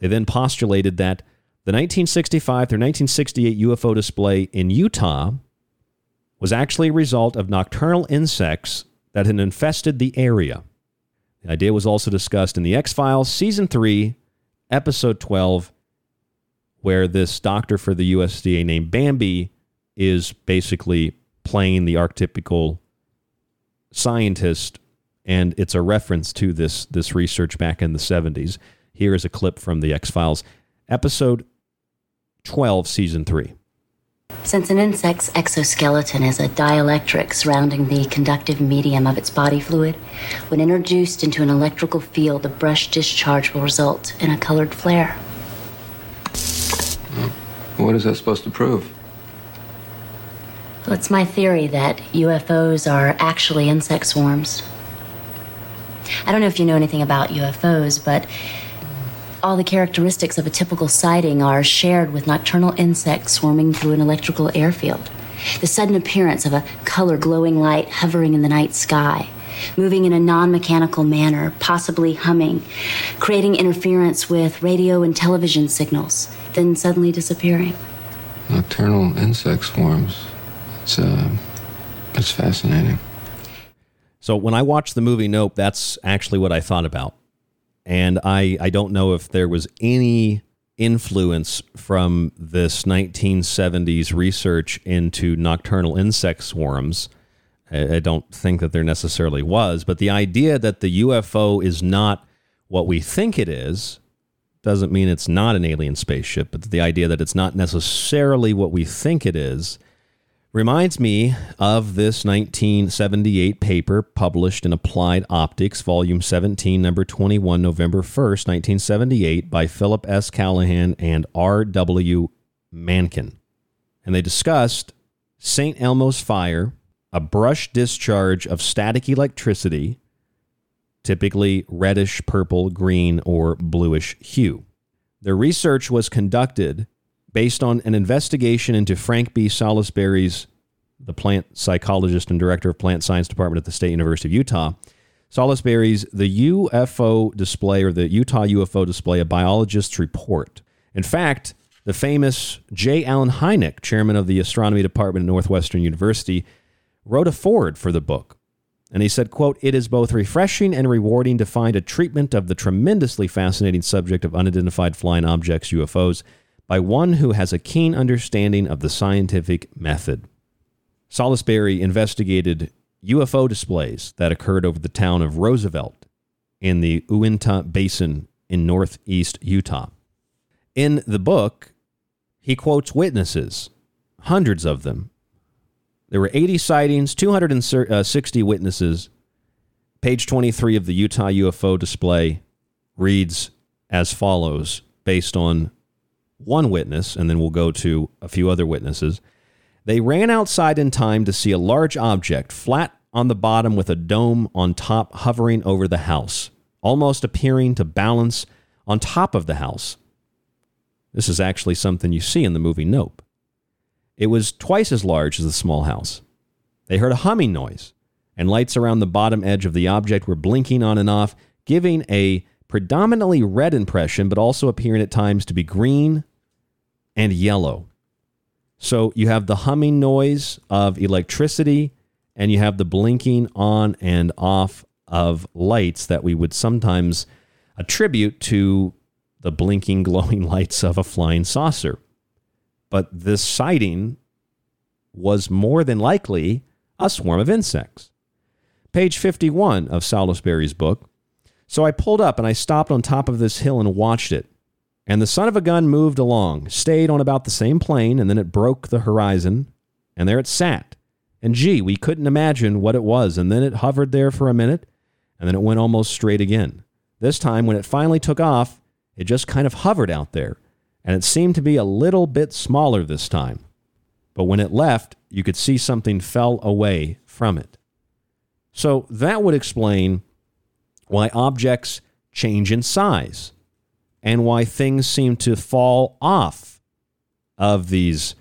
They then postulated that the nineteen sixty-five through nineteen sixty-eight U F O display in Utah was actually a result of nocturnal insects that had infested the area. The idea was also discussed in the X-Files Season three, Episode twelve, where this doctor for the U S D A named Bambi is basically playing the archetypical scientist, and it's a reference to this, this research back in the seventies. Here is a clip from the X-Files, Episode twelve, Season three. Since an insect's exoskeleton is a dielectric surrounding the conductive medium of its body fluid, when introduced into an electrical field, the brush discharge will result in a colored flare. What is that supposed to prove? Well, it's my theory that U F Os are actually insect swarms. I don't know if you know anything about U F Os, but all the characteristics of a typical sighting are shared with nocturnal insects swarming through an electrical airfield. The sudden appearance of a color glowing light hovering in the night sky, moving in a non-mechanical manner, possibly humming, creating interference with radio and television signals, then suddenly disappearing. Nocturnal insect swarms. It's, uh, it's fascinating. So when I watched the movie Nope, that's actually what I thought about. And I, I don't know if there was any influence from this nineteen seventies research into nocturnal insect swarms. I, I don't think that there necessarily was. But the idea that the U F O is not what we think it is doesn't mean it's not an alien spaceship. But the idea that it's not necessarily what we think it is reminds me of this nineteen seventy-eight paper published in Applied Optics, Volume seventeen, Number twenty-one, November first, nineteen seventy-eight, by Philip S. Callahan and R. W. Mankin. And they discussed Saint Elmo's fire, a brush discharge of static electricity, typically reddish, purple, green, or bluish hue. Their research was conducted based on an investigation into Frank B. Salisbury's, the plant psychologist and director of plant science department at the State University of Utah, Salisbury's The U F O Display, or the Utah U F O Display, a biologist's report. In fact, the famous J. Allen Hynek, chairman of the astronomy department at Northwestern University, wrote a foreword for the book. And he said, quote, it is both refreshing and rewarding to find a treatment of the tremendously fascinating subject of unidentified flying objects, U F Os, by one who has a keen understanding of the scientific method. Salisbury investigated U F O displays that occurred over the town of Roosevelt in the Uinta Basin in northeast Utah. In the book, he quotes witnesses, hundreds of them. There were eighty sightings, two hundred sixty witnesses. Page twenty-three of the Utah U F O display reads as follows, based on one witness, and then we'll go to a few other witnesses. They ran outside in time to see a large object flat on the bottom with a dome on top hovering over the house, almost appearing to balance on top of the house. This is actually something you see in the movie Nope. It was twice as large as the small house. They heard a humming noise, and lights around the bottom edge of the object were blinking on and off, giving a predominantly red impression, but also appearing at times to be green and yellow. So you have the humming noise of electricity, and you have the blinking on and off of lights that we would sometimes attribute to the blinking, glowing lights of a flying saucer. But this sighting was more than likely a swarm of insects. Page fifty-one of Salisbury's book. So I pulled up and I stopped on top of this hill and watched it. And the son of a gun moved along, stayed on about the same plane, and then it broke the horizon, and there it sat. And gee, we couldn't imagine what it was, and then it hovered there for a minute, and then it went almost straight again. This time, when it finally took off, it just kind of hovered out there, and it seemed to be a little bit smaller this time. But when it left, you could see something fell away from it. So that would explain why objects change in size, and why things seem to fall off of these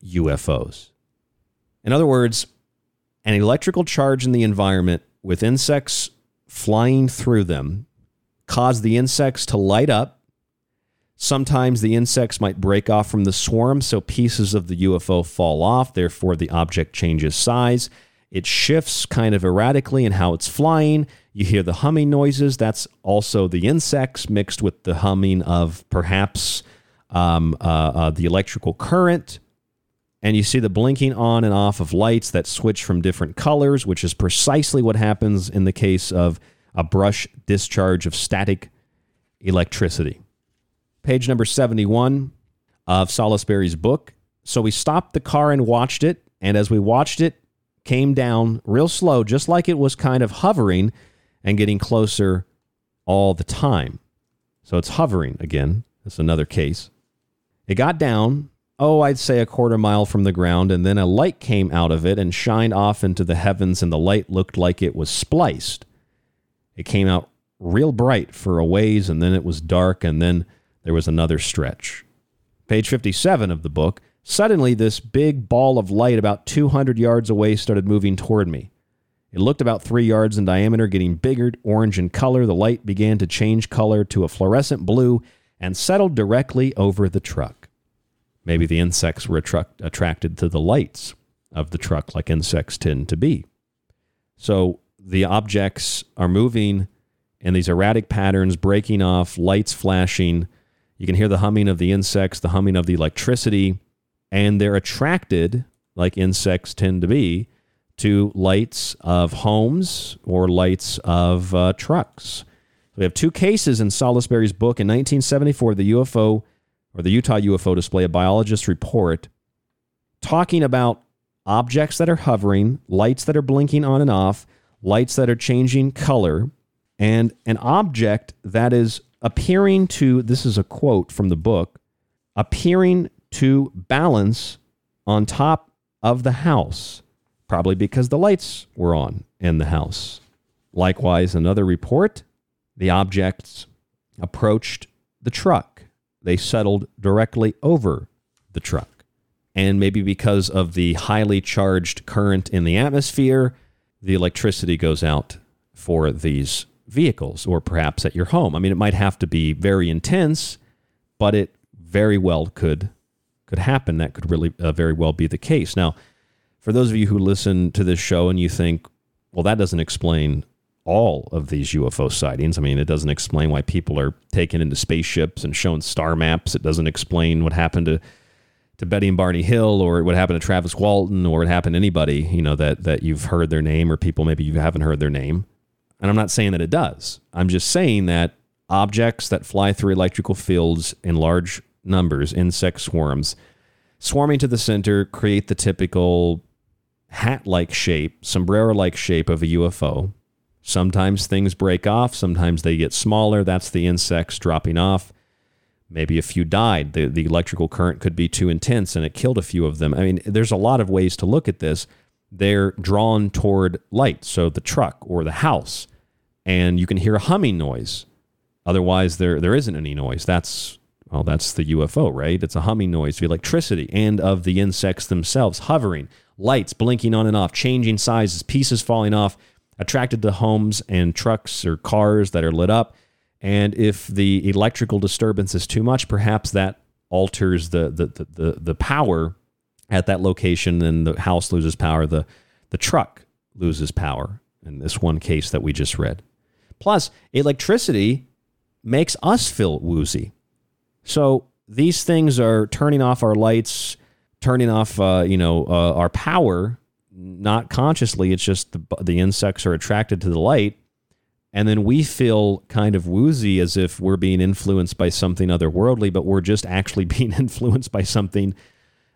U F Os. In other words, an electrical charge in the environment with insects flying through them caused the insects to light up. Sometimes the insects might break off from the swarm, so pieces of the U F O fall off. Therefore, the object changes size. It shifts kind of erratically in how it's flying. You hear the humming noises. That's also the insects mixed with the humming of perhaps um, uh, uh, the electrical current. And you see the blinking on and off of lights that switch from different colors, which is precisely what happens in the case of a brush discharge of static electricity. Page number seventy-one of Salisbury's book. So we stopped the car and watched it. And as we watched it, came down real slow, just like it was kind of hovering and getting closer all the time. So it's hovering again. That's another case. It got down, oh, I'd say a quarter mile from the ground, and then a light came out of it and shined off into the heavens, and the light looked like it was spliced. It came out real bright for a ways, and then it was dark, and then there was another stretch. Page fifty-seven of the book. Suddenly, this big ball of light about two hundred yards away started moving toward me. It looked about three yards in diameter, getting bigger, orange in color. The light began to change color to a fluorescent blue and settled directly over the truck. Maybe the insects were attract- attracted to the lights of the truck, like insects tend to be. So the objects are moving in these erratic patterns, breaking off, lights flashing. You can hear the humming of the insects, the humming of the electricity. And they're attracted, like insects tend to be, to lights of homes or lights of uh, trucks. So we have two cases in Salisbury's book. In nineteen seventy-four, the U F O or the Utah U F O display, a biologist's report talking about objects that are hovering, lights that are blinking on and off, lights that are changing color, and an object that is appearing to, this is a quote from the book, appearing to balance on top of the house, probably because the lights were on in the house. Likewise, another report, the objects approached the truck. They settled directly over the truck. And maybe because of the highly charged current in the atmosphere, the electricity goes out for these vehicles, or perhaps at your home. I mean, it might have to be very intense, but it very well could could happen. That could really uh, very well be the case. Now, for those of you who listen to this show and you think, well, that doesn't explain all of these U F O sightings. I mean, it doesn't explain why people are taken into spaceships and shown star maps. It doesn't explain what happened to to Betty and Barney Hill, or what happened to Travis Walton, or what happened to anybody, you know, that that you've heard their name, or people maybe you haven't heard their name. And I'm not saying that it does. I'm just saying that objects that fly through electrical fields in large numbers, insect swarms, swarming to the center, create the typical hat-like shape, sombrero-like shape of a U F O. Sometimes things break off. Sometimes they get smaller. That's the insects dropping off. Maybe a few died. The, the electrical current could be too intense, and it killed a few of them. I mean, there's a lot of ways to look at this. They're drawn toward light, so the truck or the house, and you can hear a humming noise. Otherwise, there there isn't any noise. That's, well, that's the U F O, right? It's a humming noise of electricity and of the insects themselves hovering, lights blinking on and off, changing sizes, pieces falling off, attracted to homes and trucks or cars that are lit up. And if the electrical disturbance is too much, perhaps that alters the the the, the, the power at that location, and the house loses power, the, the truck loses power in this one case that we just read. Plus, electricity makes us feel woozy. So these things are turning off our lights, turning off uh, you know uh, our power, not consciously. It's just the, the insects are attracted to the light. And then we feel kind of woozy, as if we're being influenced by something otherworldly, but we're just actually being influenced by something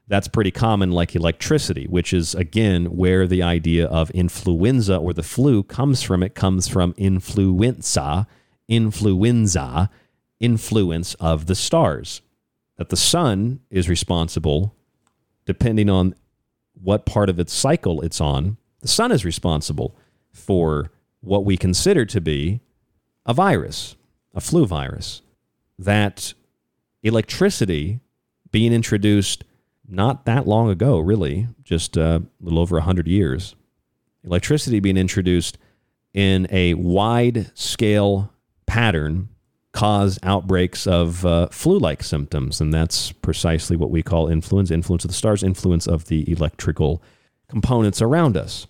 that's pretty common, like electricity, which is, again, where the idea of influenza or the flu comes from. It comes from influenza, influenza, influence of the stars, that the sun is responsible, depending on what part of its cycle it's on. The sun is responsible for what we consider to be a virus, a flu virus. That electricity being introduced not that long ago, really, just a little over one hundred years, electricity being introduced in a wide-scale pattern caused outbreaks of uh, flu-like symptoms, and that's precisely what we call influence, influence of the stars, influence of the electrical components around us.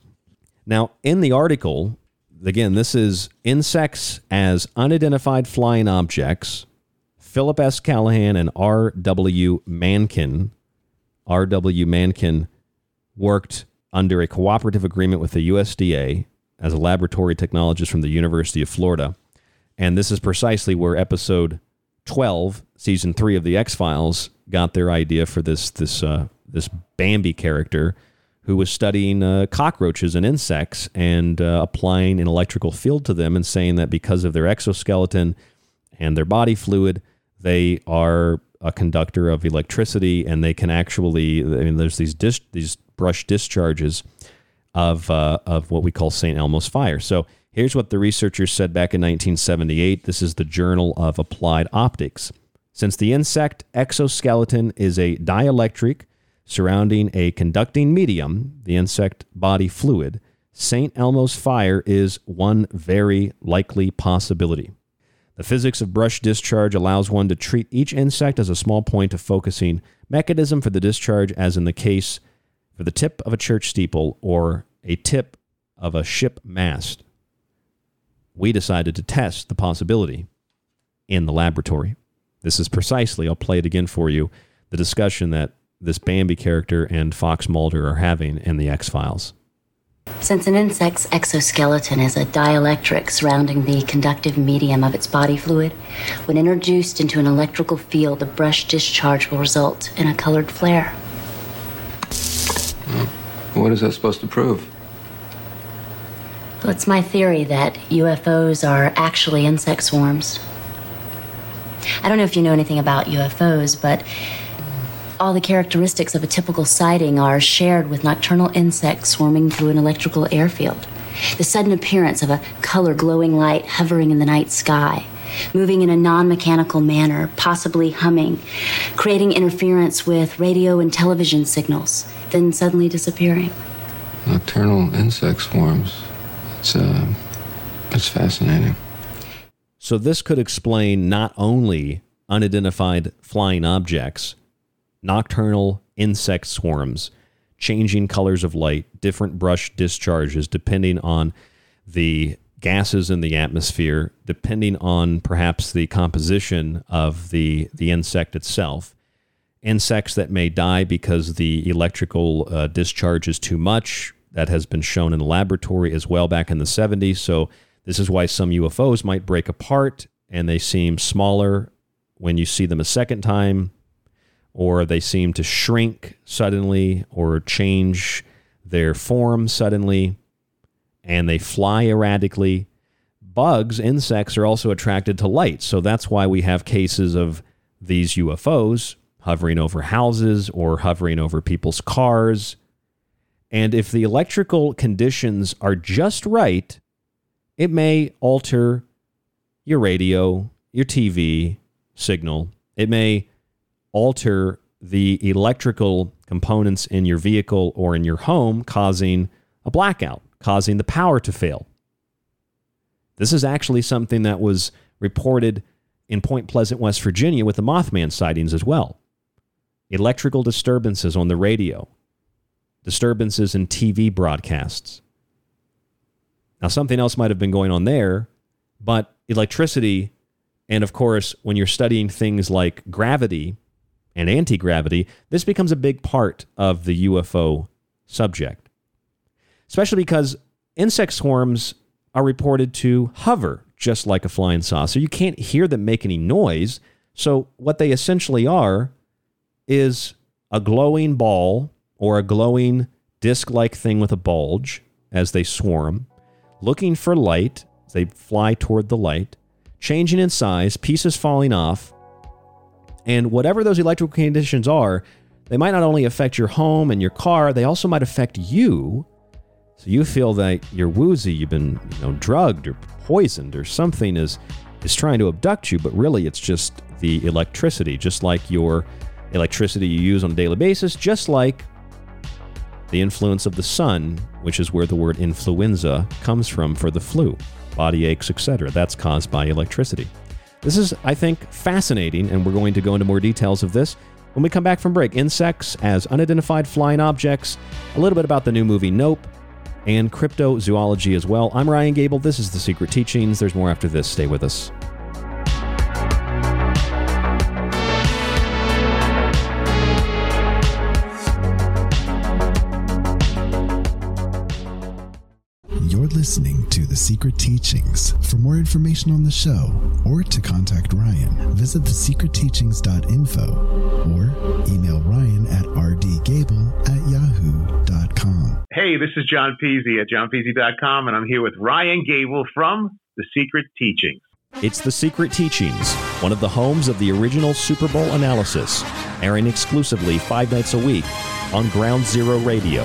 Now, in the article, again, this is Insects as Unidentified Flying Objects, Philip S. Callahan and R. W. Mankin. R. W. Mankin worked under a cooperative agreement with the U S D A as a laboratory technologist from the University of Florida. And this is precisely where episode twelve, season three of the X-Files, got their idea for this, this, uh, this Bambi character, who was studying uh, cockroaches and insects and uh, applying an electrical field to them, and saying that because of their exoskeleton and their body fluid, they are a conductor of electricity, and they can actually, I mean, there's these dis- these brush discharges of uh, of what we call Saint Elmo's fire. So here's what the researchers said back in nineteen seventy-eight. This is the Journal of Applied Optics. Since the insect exoskeleton is a dielectric surrounding a conducting medium, the insect body fluid, Saint Elmo's fire is one very likely possibility. The physics of brush discharge allows one to treat each insect as a small point of focusing mechanism for the discharge, as in the case for the tip of a church steeple or a tip of a ship mast. We decided to test the possibility in the laboratory. This is precisely, I'll play it again for you, the discussion that this Bambi character and Fox Mulder are having in the X-Files. Since an insect's exoskeleton is a dielectric surrounding the conductive medium of its body fluid, when introduced into an electrical field, the brush discharge will result in a colored flare. What is that supposed to prove? Well, it's my theory that U F Os are actually insect swarms. I don't know if you know anything about U F Os, but all the characteristics of a typical sighting are shared with nocturnal insects swarming through an electrical airfield. The sudden appearance of a colored glowing light hovering in the night sky, moving in a non-mechanical manner, possibly humming, creating interference with radio and television signals, then suddenly disappearing. Nocturnal insect swarms. It's, uh, it's fascinating. So this could explain not only unidentified flying objects, nocturnal insect swarms, changing colors of light, different brush discharges depending on the gases in the atmosphere, depending on perhaps the composition of the, the insect itself. Insects that may die because the electrical uh, discharge is too much, that has been shown in the laboratory as well back in the seventies. So this is why some U F Os might break apart and they seem smaller when you see them a second time, or they seem to shrink suddenly or change their form suddenly, and they fly erratically. Bugs, insects, are also attracted to light, so that's why we have cases of these U F Os hovering over houses or hovering over people's cars. And if the electrical conditions are just right, it may alter your radio, your T V signal. It may alter the electrical components in your vehicle or in your home, causing a blackout, causing the power to fail. This is actually something that was reported in Point Pleasant, West Virginia, with the Mothman sightings as well. Electrical disturbances on the radio, disturbances in T V broadcasts. Now, something else might have been going on there, but electricity, and of course, when you're studying things like gravity and anti-gravity, this becomes a big part of the U F O subject, especially because insect swarms are reported to hover just like a flying saucer. You can't hear them make any noise, so what they essentially are is a glowing ball or a glowing disc-like thing with a bulge as they swarm, looking for light. They fly toward the light, changing in size, pieces falling off, and whatever those electrical conditions are, they might not only affect your home and your car, they also might affect you. So you feel that you're woozy, you've been, you know, drugged or poisoned, or something is, is trying to abduct you, but really it's just the electricity, just like your electricity you use on a daily basis, just like the influence of the sun, which is where the word influenza comes from for the flu, body aches, et cetera. That's caused by electricity. This is, I think, fascinating, and we're going to go into more details of this when we come back from break. Insects as Unidentified Flying Objects, a little bit about the new movie Nope, and cryptozoology as well. I'm Ryan Gable. This is The Secret Teachings. There's more after this. Stay with us. Listening to The Secret Teachings. For more information on the show or to contact Ryan, visit the secret teachings dot info or email Ryan at r d gable at yahoo dot com. Hey, this is John Peasy at john peasy dot com, and I'm here with Ryan Gable from The Secret Teachings. It's The Secret Teachings, one of the homes of the original Super Bowl analysis, airing exclusively five nights a week on Ground Zero Radio.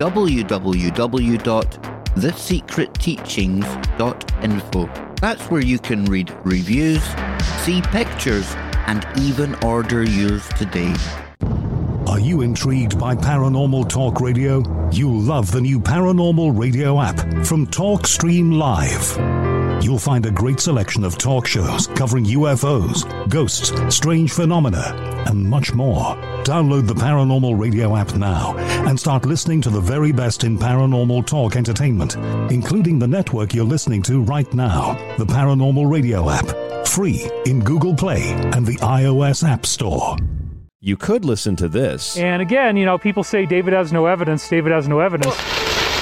w w w dot the secret teachings dot info. That's where you can read reviews, see pictures, and even order yours today. Are you intrigued by Paranormal Talk Radio? You'll love the new Paranormal Radio app from TalkStream Live. You'll find a great selection of talk shows covering U F Os, ghosts, strange phenomena, and much more. Download the Paranormal Radio app now and start listening to the very best in paranormal talk entertainment, including the network you're listening to right now, the Paranormal Radio app, free in Google Play and the iOS App Store. You could listen to this. And again, you know, people say David has no evidence, David has no evidence.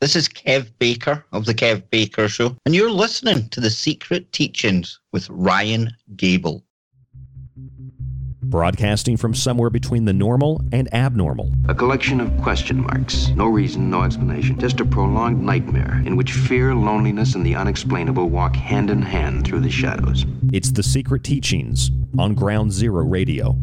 This is Kev Baker of The Kev Baker Show, and you're listening to The Secret Teachings with Ryan Gable. Broadcasting from somewhere between the normal and abnormal. A collection of question marks. No reason, no explanation. Just a prolonged nightmare in which fear, loneliness, and the unexplainable walk hand in hand through the shadows. It's The Secret Teachings on Ground Zero Radio.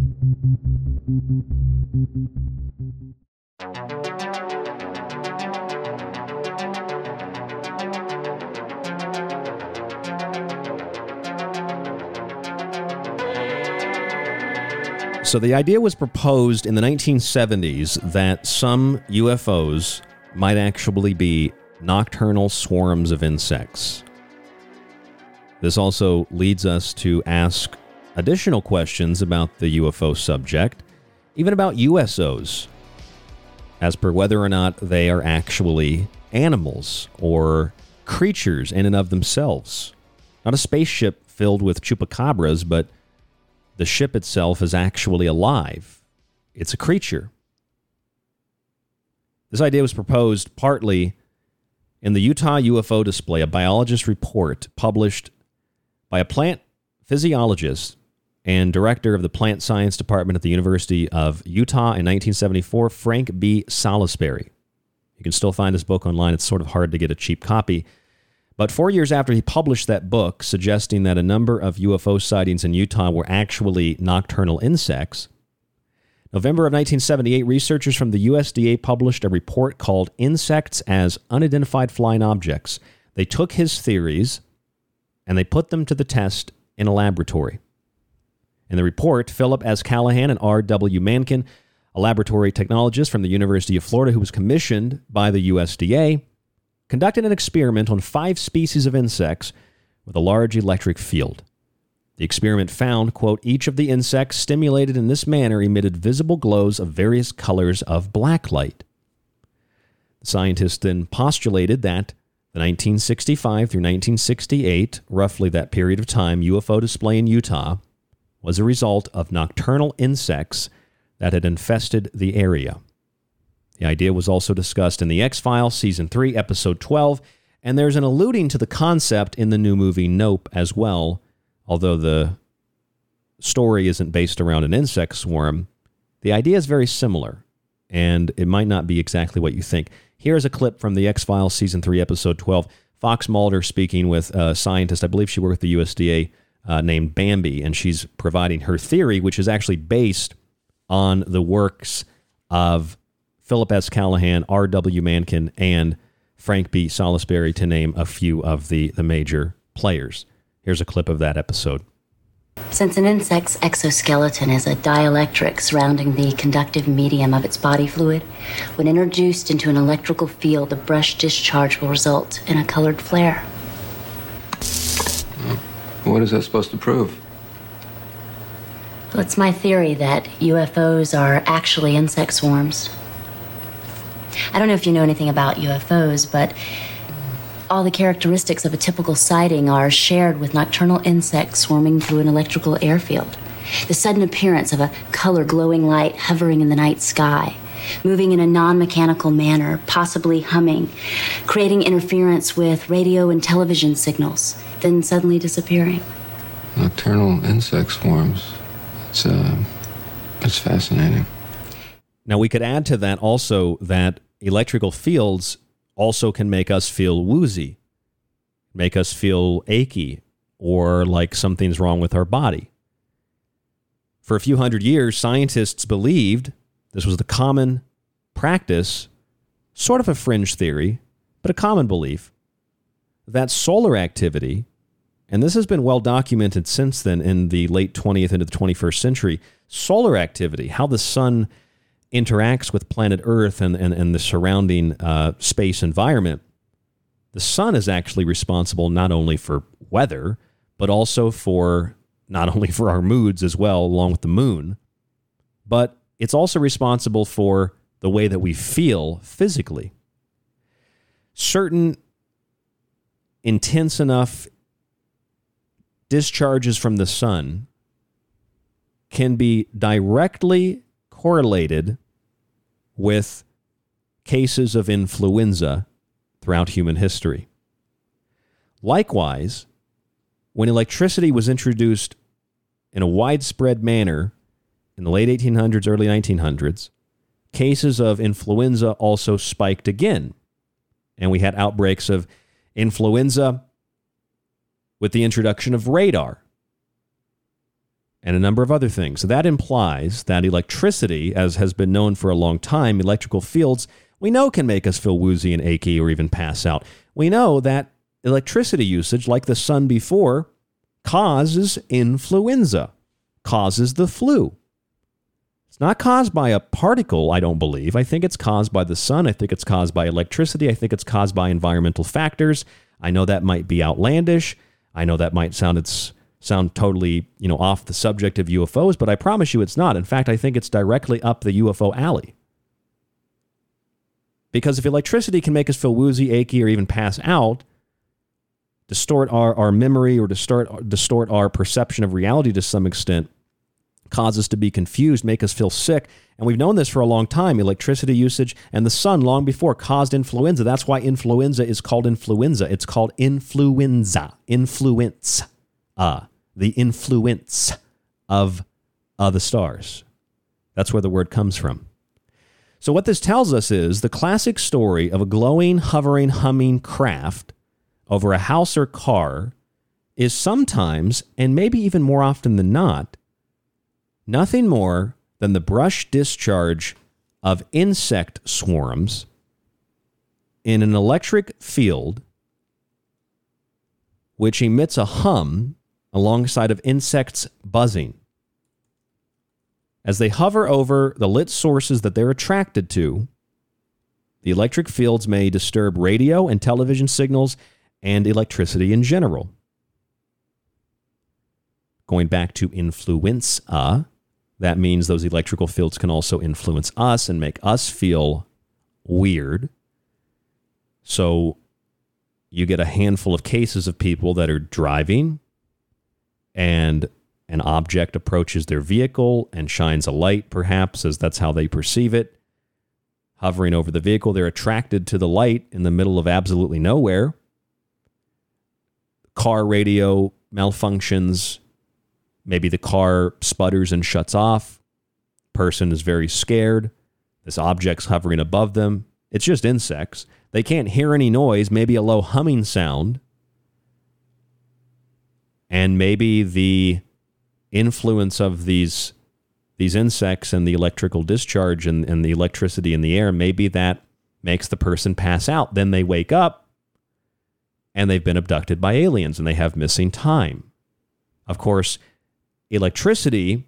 So the idea was proposed in the nineteen seventies that some U F Os might actually be nocturnal swarms of insects. This also leads us to ask additional questions about the U F O subject, even about U S Os, as per whether or not they are actually animals or creatures in and of themselves. Not a spaceship filled with chupacabras, but the ship itself is actually alive. It's a creature. This idea was proposed partly in the Utah U F O Display, a biologist report published by a plant physiologist and director of the Plant Science Department at the University of Utah in nineteen seventy-four, Frank B. Salisbury. You can still find this book online. It's sort of hard to get a cheap copy. But four years after he published that book, suggesting that a number of U F O sightings in Utah were actually nocturnal insects, November of nineteen seventy-eight, researchers from the U S D A published a report called Insects as Unidentified Flying Objects. They took his theories and they put them to the test in a laboratory. In the report, Philip S. Callahan and R. W. Mankin, a laboratory technologist from the University of Florida who was commissioned by the U S D A, conducted an experiment on five species of insects with a large electric field. The experiment found, quote, each of the insects stimulated in this manner emitted visible glows of various colors of black light. The scientists then postulated that the nineteen sixty-five through nineteen sixty-eight, roughly that period of time, U F O display in Utah was a result of nocturnal insects that had infested the area. The idea was also discussed in the X-Files, Season three, Episode twelve, and there's an alluding to the concept in the new movie Nope as well, although the story isn't based around an insect swarm. The idea is very similar, and it might not be exactly what you think. Here's a clip from the X-Files, Season three, Episode twelve. Fox Mulder speaking with a scientist, I believe she worked with the U S D A, uh, named Bambi, and she's providing her theory, which is actually based on the works of Philip S. Callahan, R. W. Mankin, and Frank B. Salisbury, to name a few of the, the major players. Here's a clip of that episode. Since an insect's exoskeleton is a dielectric surrounding the conductive medium of its body fluid, when introduced into an electrical field, a brush discharge will result in a colored flare. What is that supposed to prove? Well, it's my theory that U F Os are actually insect swarms. I don't know if you know anything about U F Os, but all the characteristics of a typical sighting are shared with nocturnal insects swarming through an electrical airfield. The sudden appearance of a colored glowing light hovering in the night sky, moving in a non-mechanical manner, possibly humming, creating interference with radio and television signals, then suddenly disappearing. Nocturnal insect swarms. It's, uh, it's fascinating. Now, we could add to that also that electrical fields also can make us feel woozy, make us feel achy, or like something's wrong with our body. For a few hundred years, scientists believed this was the common practice, sort of a fringe theory, but a common belief, that solar activity, and this has been well documented since then in the late twentieth into the twenty-first century, solar activity, how the sun interacts with planet Earth and, and, and the surrounding uh, space environment, the sun is actually responsible not only for weather, but also for not only for our moods as well, along with the moon, but it's also responsible for the way that we feel physically. Certain intense enough discharges from the sun can be directly correlated with cases of influenza throughout human history. Likewise, when electricity was introduced in a widespread manner in the late eighteen hundreds, early nineteen hundreds, cases of influenza also spiked again. And we had outbreaks of influenza with the introduction of radar and a number of other things. So that implies that electricity, as has been known for a long time, electrical fields, we know can make us feel woozy and achy or even pass out. We know that electricity usage, like the sun before, causes influenza, causes the flu. It's not caused by a particle, I don't believe. I think it's caused by the sun. I think it's caused by electricity. I think it's caused by environmental factors. I know that might be outlandish. I know that might sound it's sound totally, you know, off the subject of U F Os, but I promise you it's not. In fact, I think it's directly up the U F O alley. Because if electricity can make us feel woozy, achy, or even pass out, distort our, our memory or distort, distort our perception of reality to some extent, cause us to be confused, make us feel sick. And we've known this for a long time. Electricity usage and the sun long before caused influenza. That's why influenza is called influenza. It's called influenza. Influence. Uh, the influence of uh, the stars. That's where the word comes from. So what this tells us is the classic story of a glowing, hovering, humming craft over a house or car is sometimes, and maybe even more often than not, nothing more than the brush discharge of insect swarms in an electric field, which emits a hum alongside of insects buzzing. As they hover over the lit sources that they're attracted to, the electric fields may disturb radio and television signals and electricity in general. Going back to influenza, that means those electrical fields can also influence us and make us feel weird. So you get a handful of cases of people that are driving and an object approaches their vehicle and shines a light, perhaps, as that's how they perceive it. Hovering over the vehicle, they're attracted to the light in the middle of absolutely nowhere. Car radio malfunctions. Maybe the car sputters and shuts off. Person is very scared. This object's hovering above them. It's just insects. They can't hear any noise, maybe a low humming sound. And maybe the influence of these, these insects and the electrical discharge and, and the electricity in the air, maybe that makes the person pass out. Then they wake up and they've been abducted by aliens and they have missing time. Of course, electricity,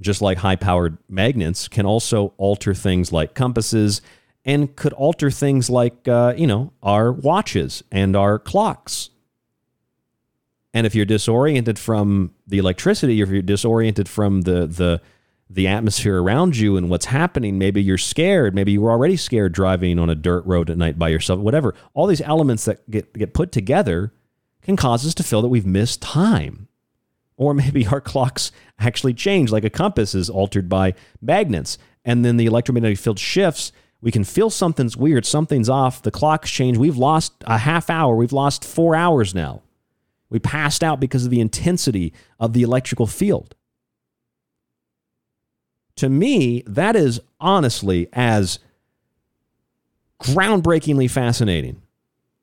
just like high-powered magnets, can also alter things like compasses and could alter things like, uh, you know, our watches and our clocks. And if you're disoriented from the electricity, if you're disoriented from the, the, the atmosphere around you and what's happening, maybe you're scared, maybe you were already scared driving on a dirt road at night by yourself, whatever. All these elements that get, get put together can cause us to feel that we've missed time. Or maybe our clocks actually change, like a compass is altered by magnets. And then the electromagnetic field shifts. We can feel something's weird. Something's off. The clocks change. We've lost a half hour. We've lost four hours now. We passed out because of the intensity of the electrical field. To me, that is honestly as groundbreakingly fascinating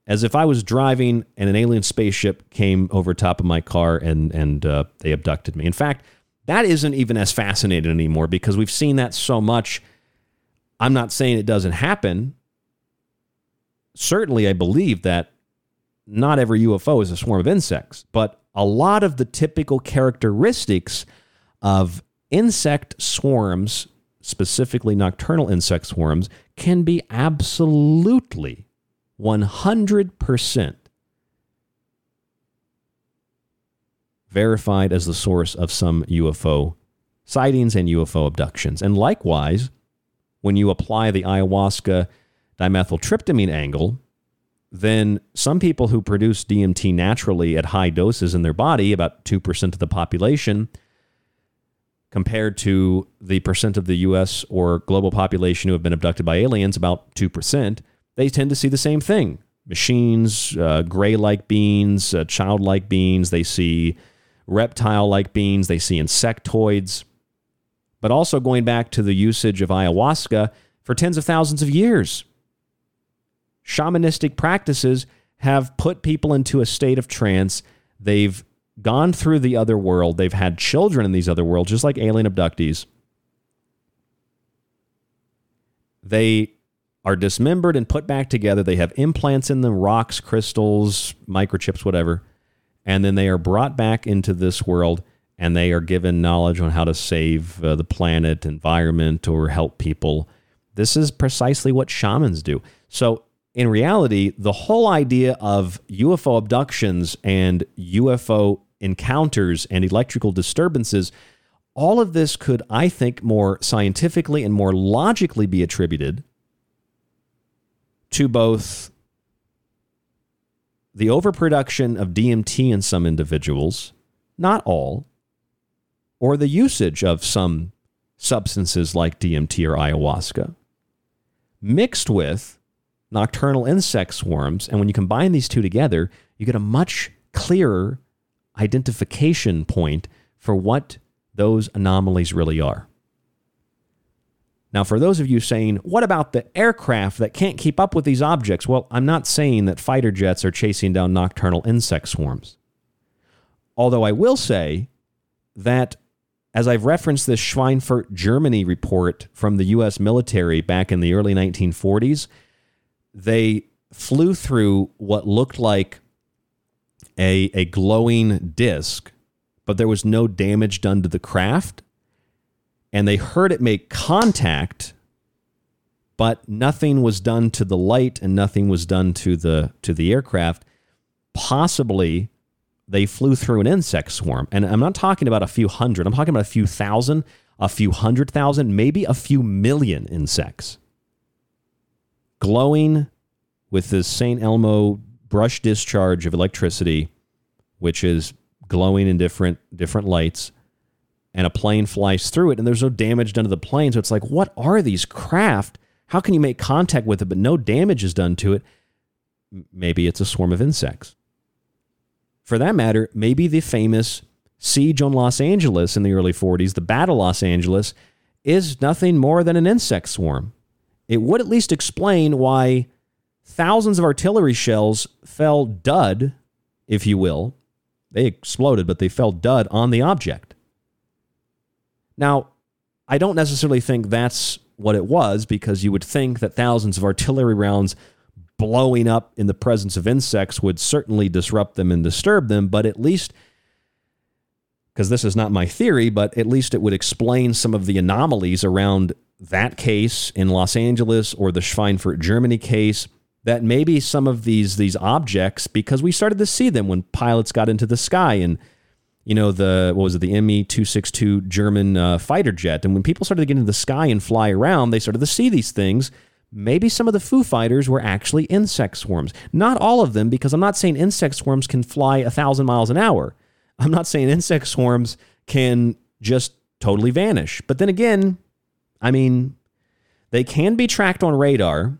as if I was driving and an alien spaceship came over top of my car and, and uh, they abducted me. In fact, that isn't even as fascinating anymore because we've seen that so much. I'm not saying it doesn't happen. Certainly, I believe that not every U F O is a swarm of insects, but a lot of the typical characteristics of insect swarms, specifically nocturnal insect swarms, can be absolutely one hundred percent verified as the source of some U F O sightings and U F O abductions. And likewise, when you apply the ayahuasca dimethyltryptamine angle, then some people who produce D M T naturally at high doses in their body, about two percent of the population, compared to the percent of the U S or global population who have been abducted by aliens, about two percent, they tend to see the same thing. Machines, uh, gray-like beings, uh, child-like beings, they see reptile-like beings, they see insectoids. But also going back to the usage of ayahuasca for tens of thousands of years, shamanistic practices have put people into a state of trance. They've gone through the other world. They've had children in these other worlds, just like alien abductees. They are dismembered and put back together. They have implants in them, rocks, crystals, microchips, whatever. And then they are brought back into this world, and they are given knowledge on how to save uh, the planet, environment, or help people. This is precisely what shamans do. So in reality, the whole idea of U F O abductions and U F O encounters and electrical disturbances, all of this could, I think, more scientifically and more logically be attributed to both the overproduction of D M T in some individuals, not all, or the usage of some substances like D M T or ayahuasca, mixed with nocturnal insect swarms, and when you combine these two together, you get a much clearer identification point for what those anomalies really are. Now, for those of you saying, what about the aircraft that can't keep up with these objects? Well, I'm not saying that fighter jets are chasing down nocturnal insect swarms. Although I will say that, as I've referenced this Schweinfurt, Germany report from the U S military back in the early nineteen forties, they flew through what looked like a, a glowing disc, but there was no damage done to the craft. And they heard it make contact, but nothing was done to the light and nothing was done to the to the aircraft. Possibly they flew through an insect swarm. And I'm not talking about a few hundred. I'm talking about a few thousand, a few hundred thousand, maybe a few million insects, glowing with this Saint Elmo brush discharge of electricity, which is glowing in different different lights, and a plane flies through it, and there's no damage done to the plane. So it's like, what are these craft? How can you make contact with it, but no damage is done to it? Maybe it's a swarm of insects. For that matter, maybe the famous siege on Los Angeles in the early forties, the Battle of Los Angeles, is nothing more than an insect swarm. It would at least explain why thousands of artillery shells fell dud, if you will. They exploded, but they fell dud on the object. Now, I don't necessarily think that's what it was, because you would think that thousands of artillery rounds blowing up in the presence of insects would certainly disrupt them and disturb them, but at least, because this is not my theory, but at least it would explain some of the anomalies around that case in Los Angeles or the Schweinfurt, Germany case, that maybe some of these these objects, because we started to see them when pilots got into the sky and, you know, the, what was it, the M E two sixty-two German uh, fighter jet. And when people started to get into the sky and fly around, they started to see these things. Maybe some of the Foo Fighters were actually insect swarms. Not all of them, because I'm not saying insect swarms can fly a thousand miles an hour. I'm not saying insect swarms can just totally vanish. But then again, I mean, they can be tracked on radar,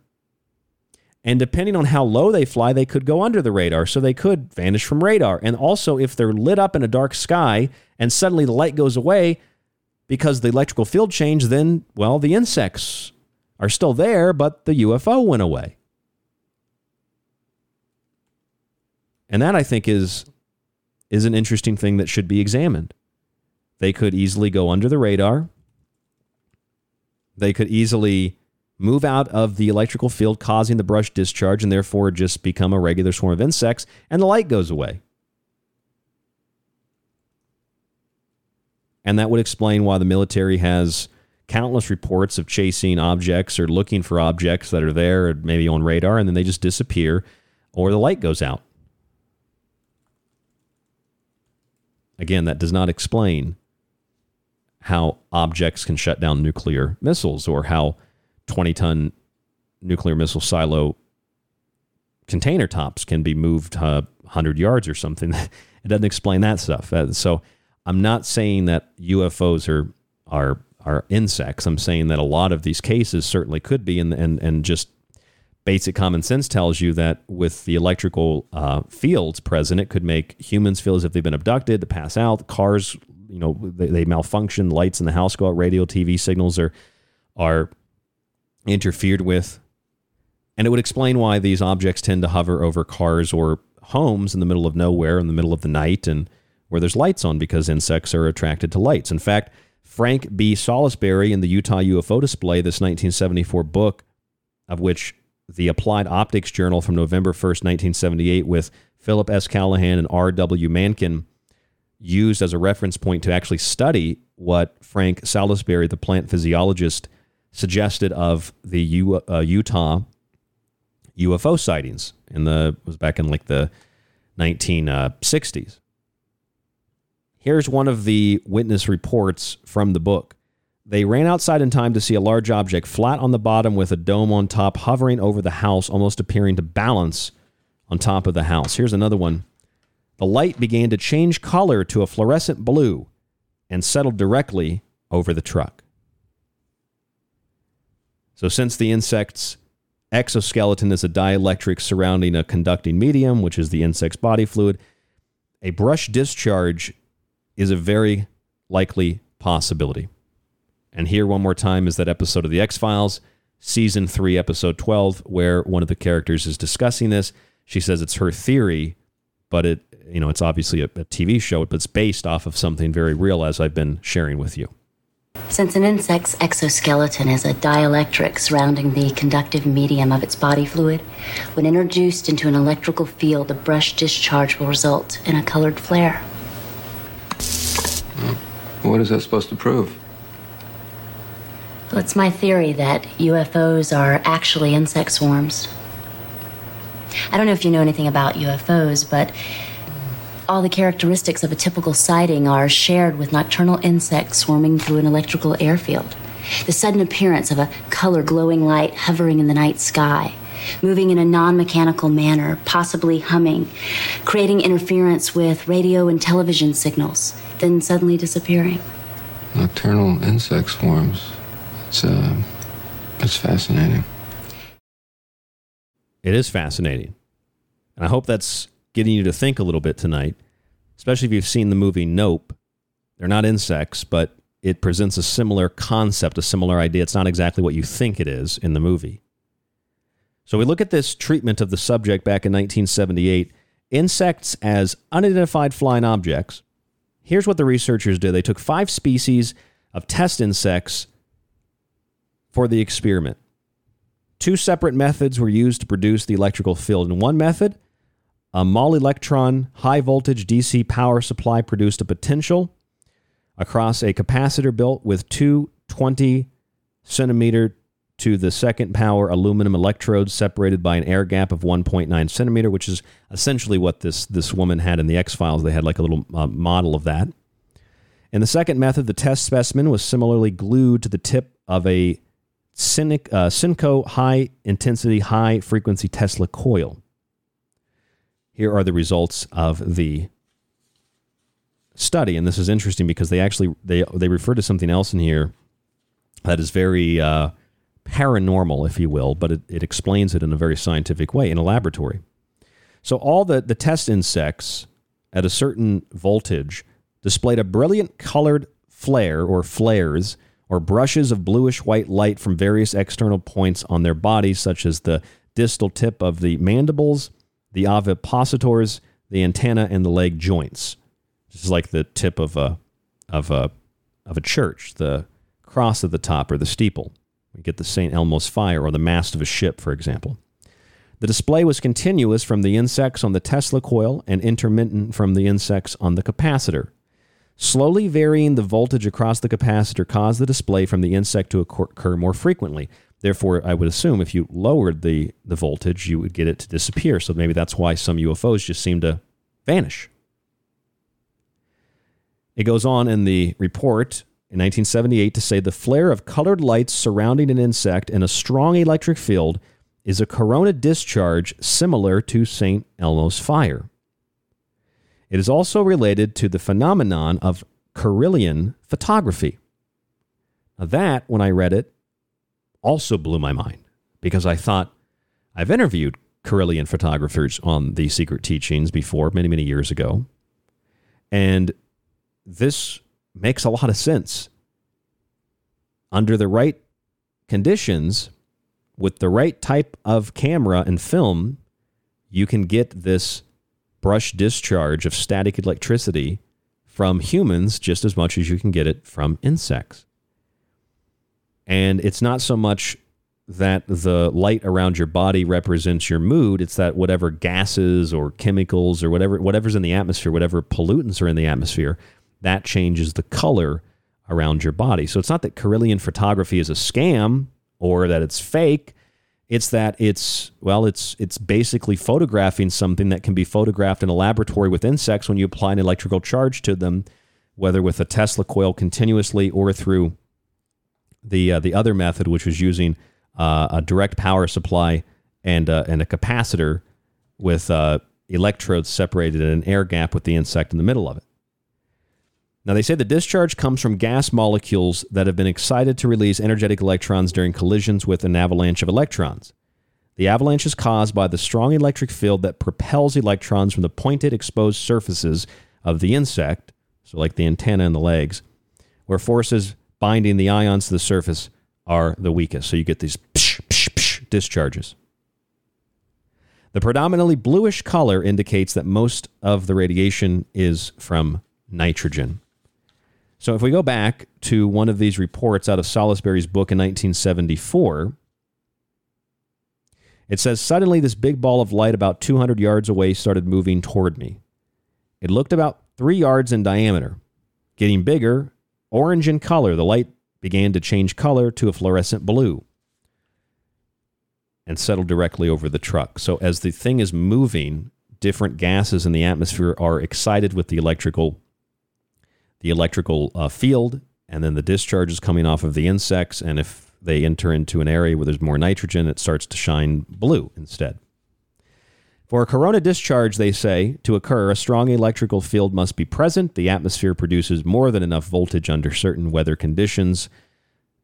and depending on how low they fly, they could go under the radar, so they could vanish from radar. And also, if they're lit up in a dark sky and suddenly the light goes away because the electrical field changed, then, well, the insects are still there, but the U F O went away. And that, I think, is, is an interesting thing that should be examined. They could easily go under the radar. They could easily move out of the electrical field, causing the brush discharge, and therefore just become a regular swarm of insects, and the light goes away. And that would explain why the military has countless reports of chasing objects or looking for objects that are there, or maybe on radar, and then they just disappear, or the light goes out. Again, that does not explain how objects can shut down nuclear missiles, or how twenty ton nuclear missile silo container tops can be moved uh, one hundred yards or something. It doesn't explain that stuff. So I'm not saying that U F Os are are are insects. I'm saying that a lot of these cases certainly could be, and and, and just basic common sense tells you that with the electrical uh, fields present, it could make humans feel as if they've been abducted, to pass out. Cars, you know, they, they malfunction. Lights in the house go out. Radio, T V signals are are interfered with. And it would explain why these objects tend to hover over cars or homes in the middle of nowhere, in the middle of the night, and where there's lights on, because insects are attracted to lights. In fact, Frank B. Salisbury in The Utah U F O Display, this nineteen seventy-four book, of which the Applied Optics Journal from November first, nineteen seventy-eight, with Philip S. Callahan and R. W. Mankin, used as a reference point to actually study what Frank Salisbury, the plant physiologist, suggested of the U- uh, Utah U F O sightings in the was back in like the nineteen sixties. Here's one of the witness reports from the book. They ran outside in time to see a large object flat on the bottom with a dome on top hovering over the house, almost appearing to balance on top of the house. Here's another one. The light began to change color to a fluorescent blue and settled directly over the truck. So since the insect's exoskeleton is a dielectric surrounding a conducting medium, which is the insect's body fluid, a brush discharge is a very likely possibility. And here one more time is that episode of The X-Files, Season three, Episode twelve, where one of the characters is discussing this. She says it's her theory, but it, you know, it's obviously a, a T V show, but it's based off of something very real, as I've been sharing with you. Since an insect's exoskeleton is a dielectric surrounding the conductive medium of its body fluid, when introduced into an electrical field, a brush discharge will result in a colored flare. What is that supposed to prove? Well, it's my theory that U F Os are actually insect swarms. I don't know if you know anything about U F Os, but all the characteristics of a typical sighting are shared with nocturnal insects swarming through an electrical airfield. The sudden appearance of a color glowing light hovering in the night sky, moving in a non-mechanical manner, possibly humming, creating interference with radio and television signals, then suddenly disappearing. Nocturnal insect swarms. It's, uh, it's fascinating. It is fascinating. And I hope that's getting you to think a little bit tonight, especially if you've seen the movie Nope. They're not insects, but it presents a similar concept, a similar idea. It's not exactly what you think it is in the movie. So we look at this treatment of the subject back in nineteen seventy-eight, Insects as Unidentified Flying Objects. Here's what the researchers did. They took five species of test insects for the experiment. Two separate methods were used to produce the electrical field. In one method, a mall-electron high-voltage D C power supply produced a potential across a capacitor built with two twenty centimeter to the second power aluminum electrodes separated by an air gap of one point nine centimeter, which is essentially what this, this woman had in the X-Files. They had like a little uh, model of that. In the second method, the test specimen was similarly glued to the tip of a Cenco high-intensity, high-frequency Tesla coil. Here are the results of the study, and this is interesting because they actually they they refer to something else in here that is very uh, paranormal, if you will, but it, it explains it in a very scientific way in a laboratory. So all the, the test insects at a certain voltage displayed a brilliant colored flare or flares or brushes of bluish-white light from various external points on their bodies, such as the distal tip of the mandibles, the ovipositors, the antenna, and the leg joints. This is like the tip of a of a of a church, the cross at the top or the steeple. We get the Saint Elmo's fire or the mast of a ship, for example. The display was continuous from the insects on the Tesla coil and intermittent from the insects on the capacitor. Slowly varying the voltage across the capacitor caused the display from the insect to occur more frequently. Therefore, I would assume if you lowered the, the voltage, you would get it to disappear. So maybe that's why some U F Os just seem to vanish. It goes on in the report in nineteen seventy-eight to say the flare of colored lights surrounding an insect in a strong electric field is a corona discharge similar to Saint Elmo's fire. It is also related to the phenomenon of carillon photography. Now that, when I read it, also blew my mind, because I thought, I've interviewed carillon photographers on The Secret Teachings before, many, many years ago, and this makes a lot of sense. Under the right conditions, with the right type of camera and film, you can get this brush discharge of static electricity from humans just as much as you can get it from insects. And it's not so much that the light around your body represents your mood. It's that whatever gases or chemicals or whatever, whatever's in the atmosphere, whatever pollutants are in the atmosphere, that changes the color around your body. So it's not that carillon photography is a scam or that it's fake. It's that it's, well, it's it's basically photographing something that can be photographed in a laboratory with insects when you apply an electrical charge to them, whether with a Tesla coil continuously or through the uh, the other method, which was using uh, a direct power supply and, uh, and a capacitor with uh, electrodes separated in an air gap with the insect in the middle of it. Now, they say the discharge comes from gas molecules that have been excited to release energetic electrons during collisions with an avalanche of electrons. The avalanche is caused by the strong electric field that propels electrons from the pointed, exposed surfaces of the insect, so like the antenna and the legs, where forces binding the ions to the surface are the weakest. So you get these psh, psh, psh discharges. The predominantly bluish color indicates that most of the radiation is from nitrogen. So if we go back to one of these reports out of Salisbury's book in nineteen seventy-four, it says, suddenly this big ball of light about two hundred yards away started moving toward me. It looked about three yards in diameter, getting bigger, orange in color. The light began to change color to a fluorescent blue and settled directly over the truck. So as the thing is moving, different gases in the atmosphere are excited with the electrical the electrical uh, field, and then the discharge is coming off of the insects, and if they enter into an area where there's more nitrogen, it starts to shine blue instead. For a corona discharge, they say, to occur, a strong electrical field must be present. The atmosphere produces more than enough voltage under certain weather conditions.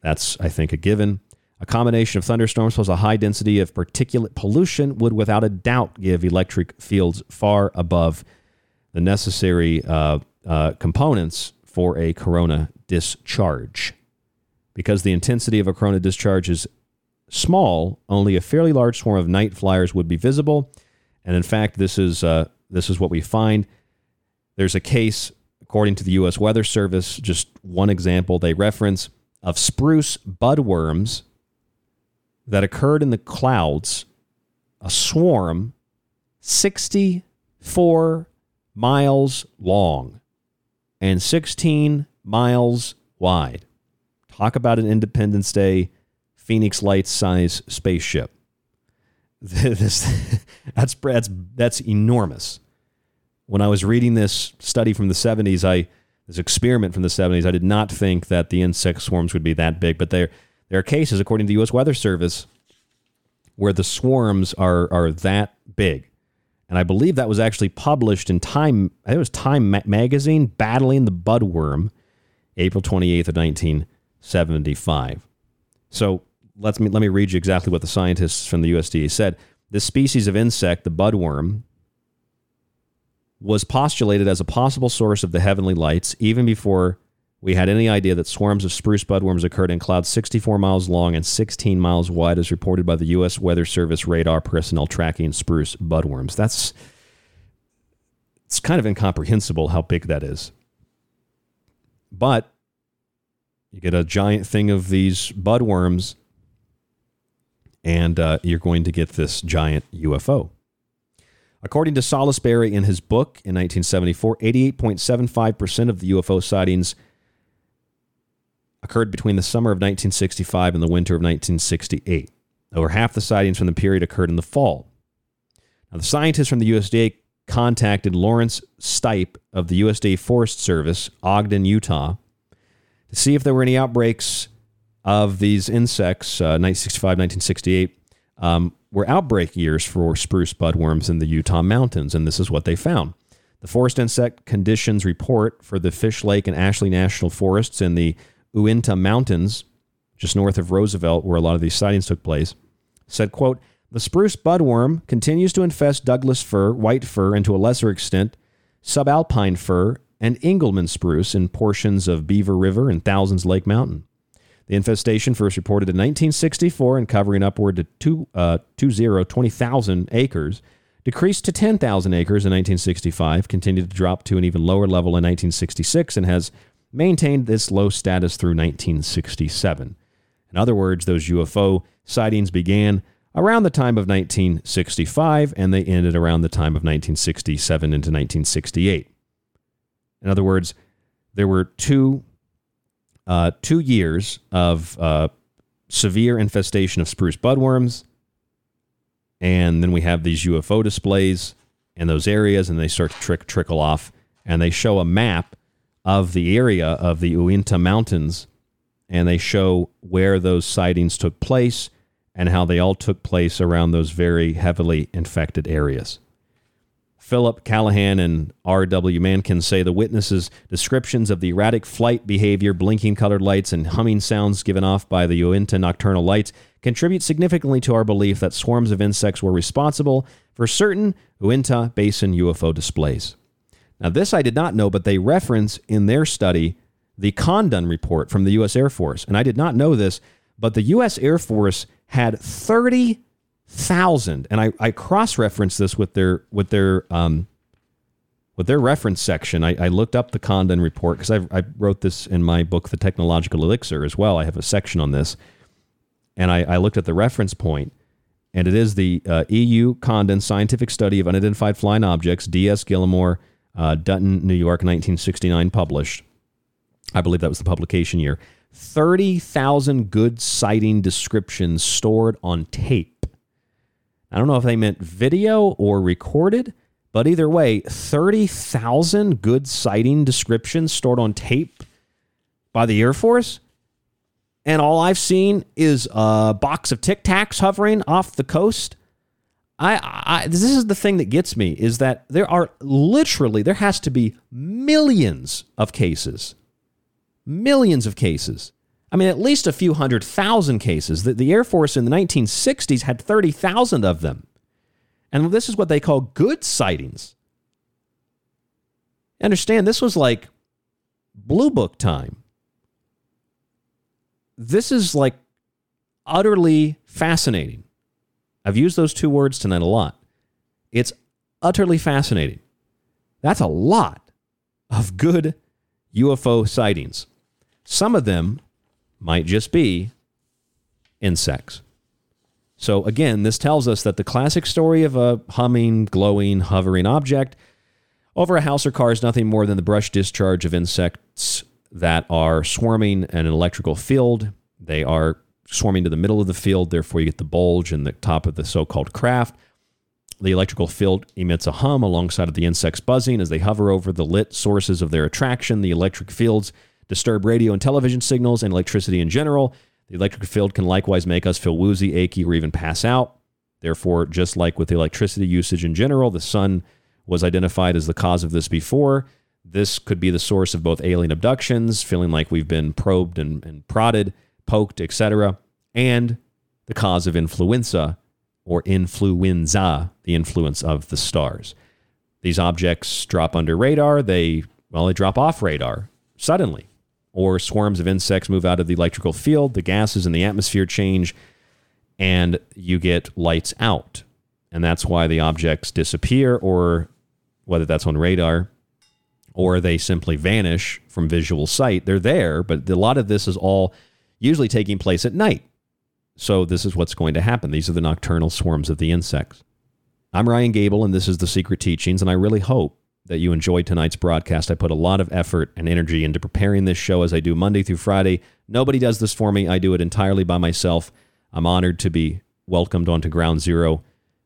That's, I think, a given. A combination of thunderstorms plus a high density of particulate pollution would without a doubt give electric fields far above the necessary uh Uh, components for a corona discharge. Because the intensity of a corona discharge is small, only a fairly large swarm of night flyers would be visible. And in fact, this is uh, this is what we find. There's a case, according to the U S Weather Service, just one example they reference, of spruce budworms that occurred in the clouds, a swarm sixty-four miles long and sixteen miles wide. Talk about an Independence Day Phoenix Lights size spaceship. This, that's, that's, that's enormous. When I was reading this study from the seventies, I this experiment from the seventies, I did not think that the insect swarms would be that big, but there, there are cases, according to the U S Weather Service, where the swarms are, are that big. And I believe that was actually published in Time, I think it was Time Magazine, Battling the Budworm, April twenty-eighth of nineteen seventy-five. So let's me, let me read you exactly what the scientists from the U S D A said. This species of insect, the budworm, was postulated as a possible source of the heavenly lights even before we had any idea that swarms of spruce budworms occurred in clouds sixty-four miles long and sixteen miles wide, as reported by the U S Weather Service radar personnel tracking spruce budworms. That's, it's kind of incomprehensible how big that is. But you get a giant thing of these budworms, and uh, you're going to get this giant U F O. According to Salisbury in his book in nineteen seventy-four, eighty-eight point seven five percent of the U F O sightings occurred between the summer of nineteen sixty-five and the winter of nineteen sixty-eight. Over half the sightings from the period occurred in the fall. Now, the scientists from the U S D A contacted Lawrence Stipe of the U S D A Forest Service, Ogden, Utah, to see if there were any outbreaks of these insects. Uh, nineteen sixty-five, nineteen sixty-eight um, were outbreak years for spruce budworms in the Utah mountains, and this is what they found. The forest insect conditions report for the Fish Lake and Ashley National Forests in the Uinta Mountains, just north of Roosevelt, where a lot of these sightings took place, said, quote, "The spruce budworm continues to infest Douglas fir, white fir, and to a lesser extent, subalpine fir and Engelmann spruce in portions of Beaver River and Thousands Lake Mountain. The infestation first reported in nineteen sixty-four and covering upward to two, uh, two zero, twenty thousand acres, decreased to ten thousand acres in nineteen sixty-five, continued to drop to an even lower level in nineteen sixty-six, and has maintained this low status through nineteen sixty-seven. In other words, those U F O sightings began around the time of nineteen sixty-five, and they ended around the time of nineteen sixty-seven into nineteen sixty-eight. In other words, there were two uh, two years of uh, severe infestation of spruce budworms, and then we have these U F O displays in those areas, and they start to trick, trickle off, and they show a map of the area of the Uinta Mountains, and they show where those sightings took place, and how they all took place around those very heavily infected areas. Philip Callahan and R. W. Mankin say the witnesses' descriptions of the erratic flight behavior, blinking colored lights, and humming sounds given off by the Uinta nocturnal lights contribute significantly to our belief that swarms of insects were responsible for certain Uinta Basin U F O displays. Now, this I did not know, but they reference in their study the Condon report from the U S. Air Force, and I did not know this, but the U S. Air Force had thirty thousand, and I, I cross-referenced this with their with their um, with their reference section. I, I looked up the Condon report because I, I wrote this in my book, The Technological Elixir, as well. I have a section on this, and I, I looked at the reference point, and it is the uh, E U Condon Scientific Study of Unidentified Flying Objects, D S. Gillimore, uh, Dutton, New York, nineteen sixty-nine, published. I believe that was the publication year. thirty thousand good sighting descriptions stored on tape. I don't know if they meant video or recorded, but either way, thirty thousand good sighting descriptions stored on tape by the Air Force. And all I've seen is a box of Tic Tacs hovering off the coast. I, I this is the thing that gets me, is that there are literally, there has to be millions of cases. Millions of cases. I mean, at least a few hundred thousand cases. The, the Air Force in the nineteen sixties had thirty thousand of them. And this is what they call good sightings. Understand, this was like Blue Book time. This is like utterly fascinating. I've used those two words tonight a lot. It's utterly fascinating. That's a lot of good U F O sightings. Some of them might just be insects. So again, this tells us that the classic story of a humming, glowing, hovering object over a house or car is nothing more than the brush discharge of insects that are swarming an electrical field. They are swarming to the middle of the field, therefore you get the bulge in the top of the so-called craft. The electrical field emits a hum alongside of the insects buzzing as they hover over the lit sources of their attraction. The electric fields disturb radio and television signals and electricity in general. The electric field can likewise make us feel woozy, achy, or even pass out. Therefore, just like with electricity usage in general, the sun was identified as the cause of this before. This could be the source of both alien abductions, feeling like we've been probed and, and prodded, poked, et cetera, and the cause of influenza, or influenza, the influence of the stars. These objects drop under radar. They, well, they drop off radar suddenly. Or swarms of insects move out of the electrical field. The gases in the atmosphere change, and you get lights out. And that's why the objects disappear, or whether that's on radar, or they simply vanish from visual sight. They're there, but a lot of this is all usually taking place at night. So this is what's going to happen. These are the nocturnal swarms of the insects. I'm Ryan Gable, and this is The Secret Teachings, and I really hope that you enjoyed tonight's broadcast. I put a lot of effort and energy into preparing this show, as I do Monday through Friday. Nobody does this for me. I do it entirely by myself. I'm honored to be welcomed onto Ground Zero.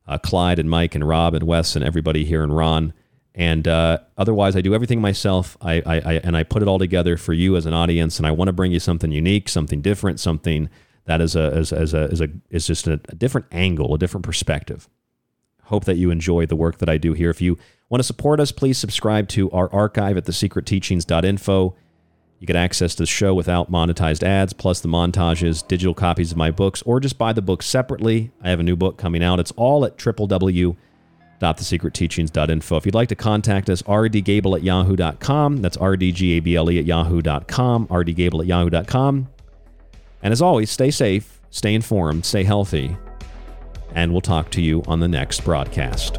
Uh, Clyde and Mike and Rob and Wes and everybody here, and Ron And uh, otherwise, I do everything myself, I, I, I and I put it all together for you as an audience. And I want to bring you something unique, something different, something that is a is, is a is a is just a, a different angle, a different perspective. Hope that you enjoy the work that I do here. If you want to support us, please subscribe to our archive at the secret teachings dot info. You get access to the show without monetized ads, plus the montages, digital copies of my books, or just buy the books separately. I have a new book coming out. It's all at w w w dot the secret teachings dot info. If you'd like to contact us, r d gable at yahoo dot com. That's r d gable at yahoo dot com, r d gable at yahoo dot com. And as always, stay safe, stay informed, stay healthy, and we'll talk to you on the next broadcast.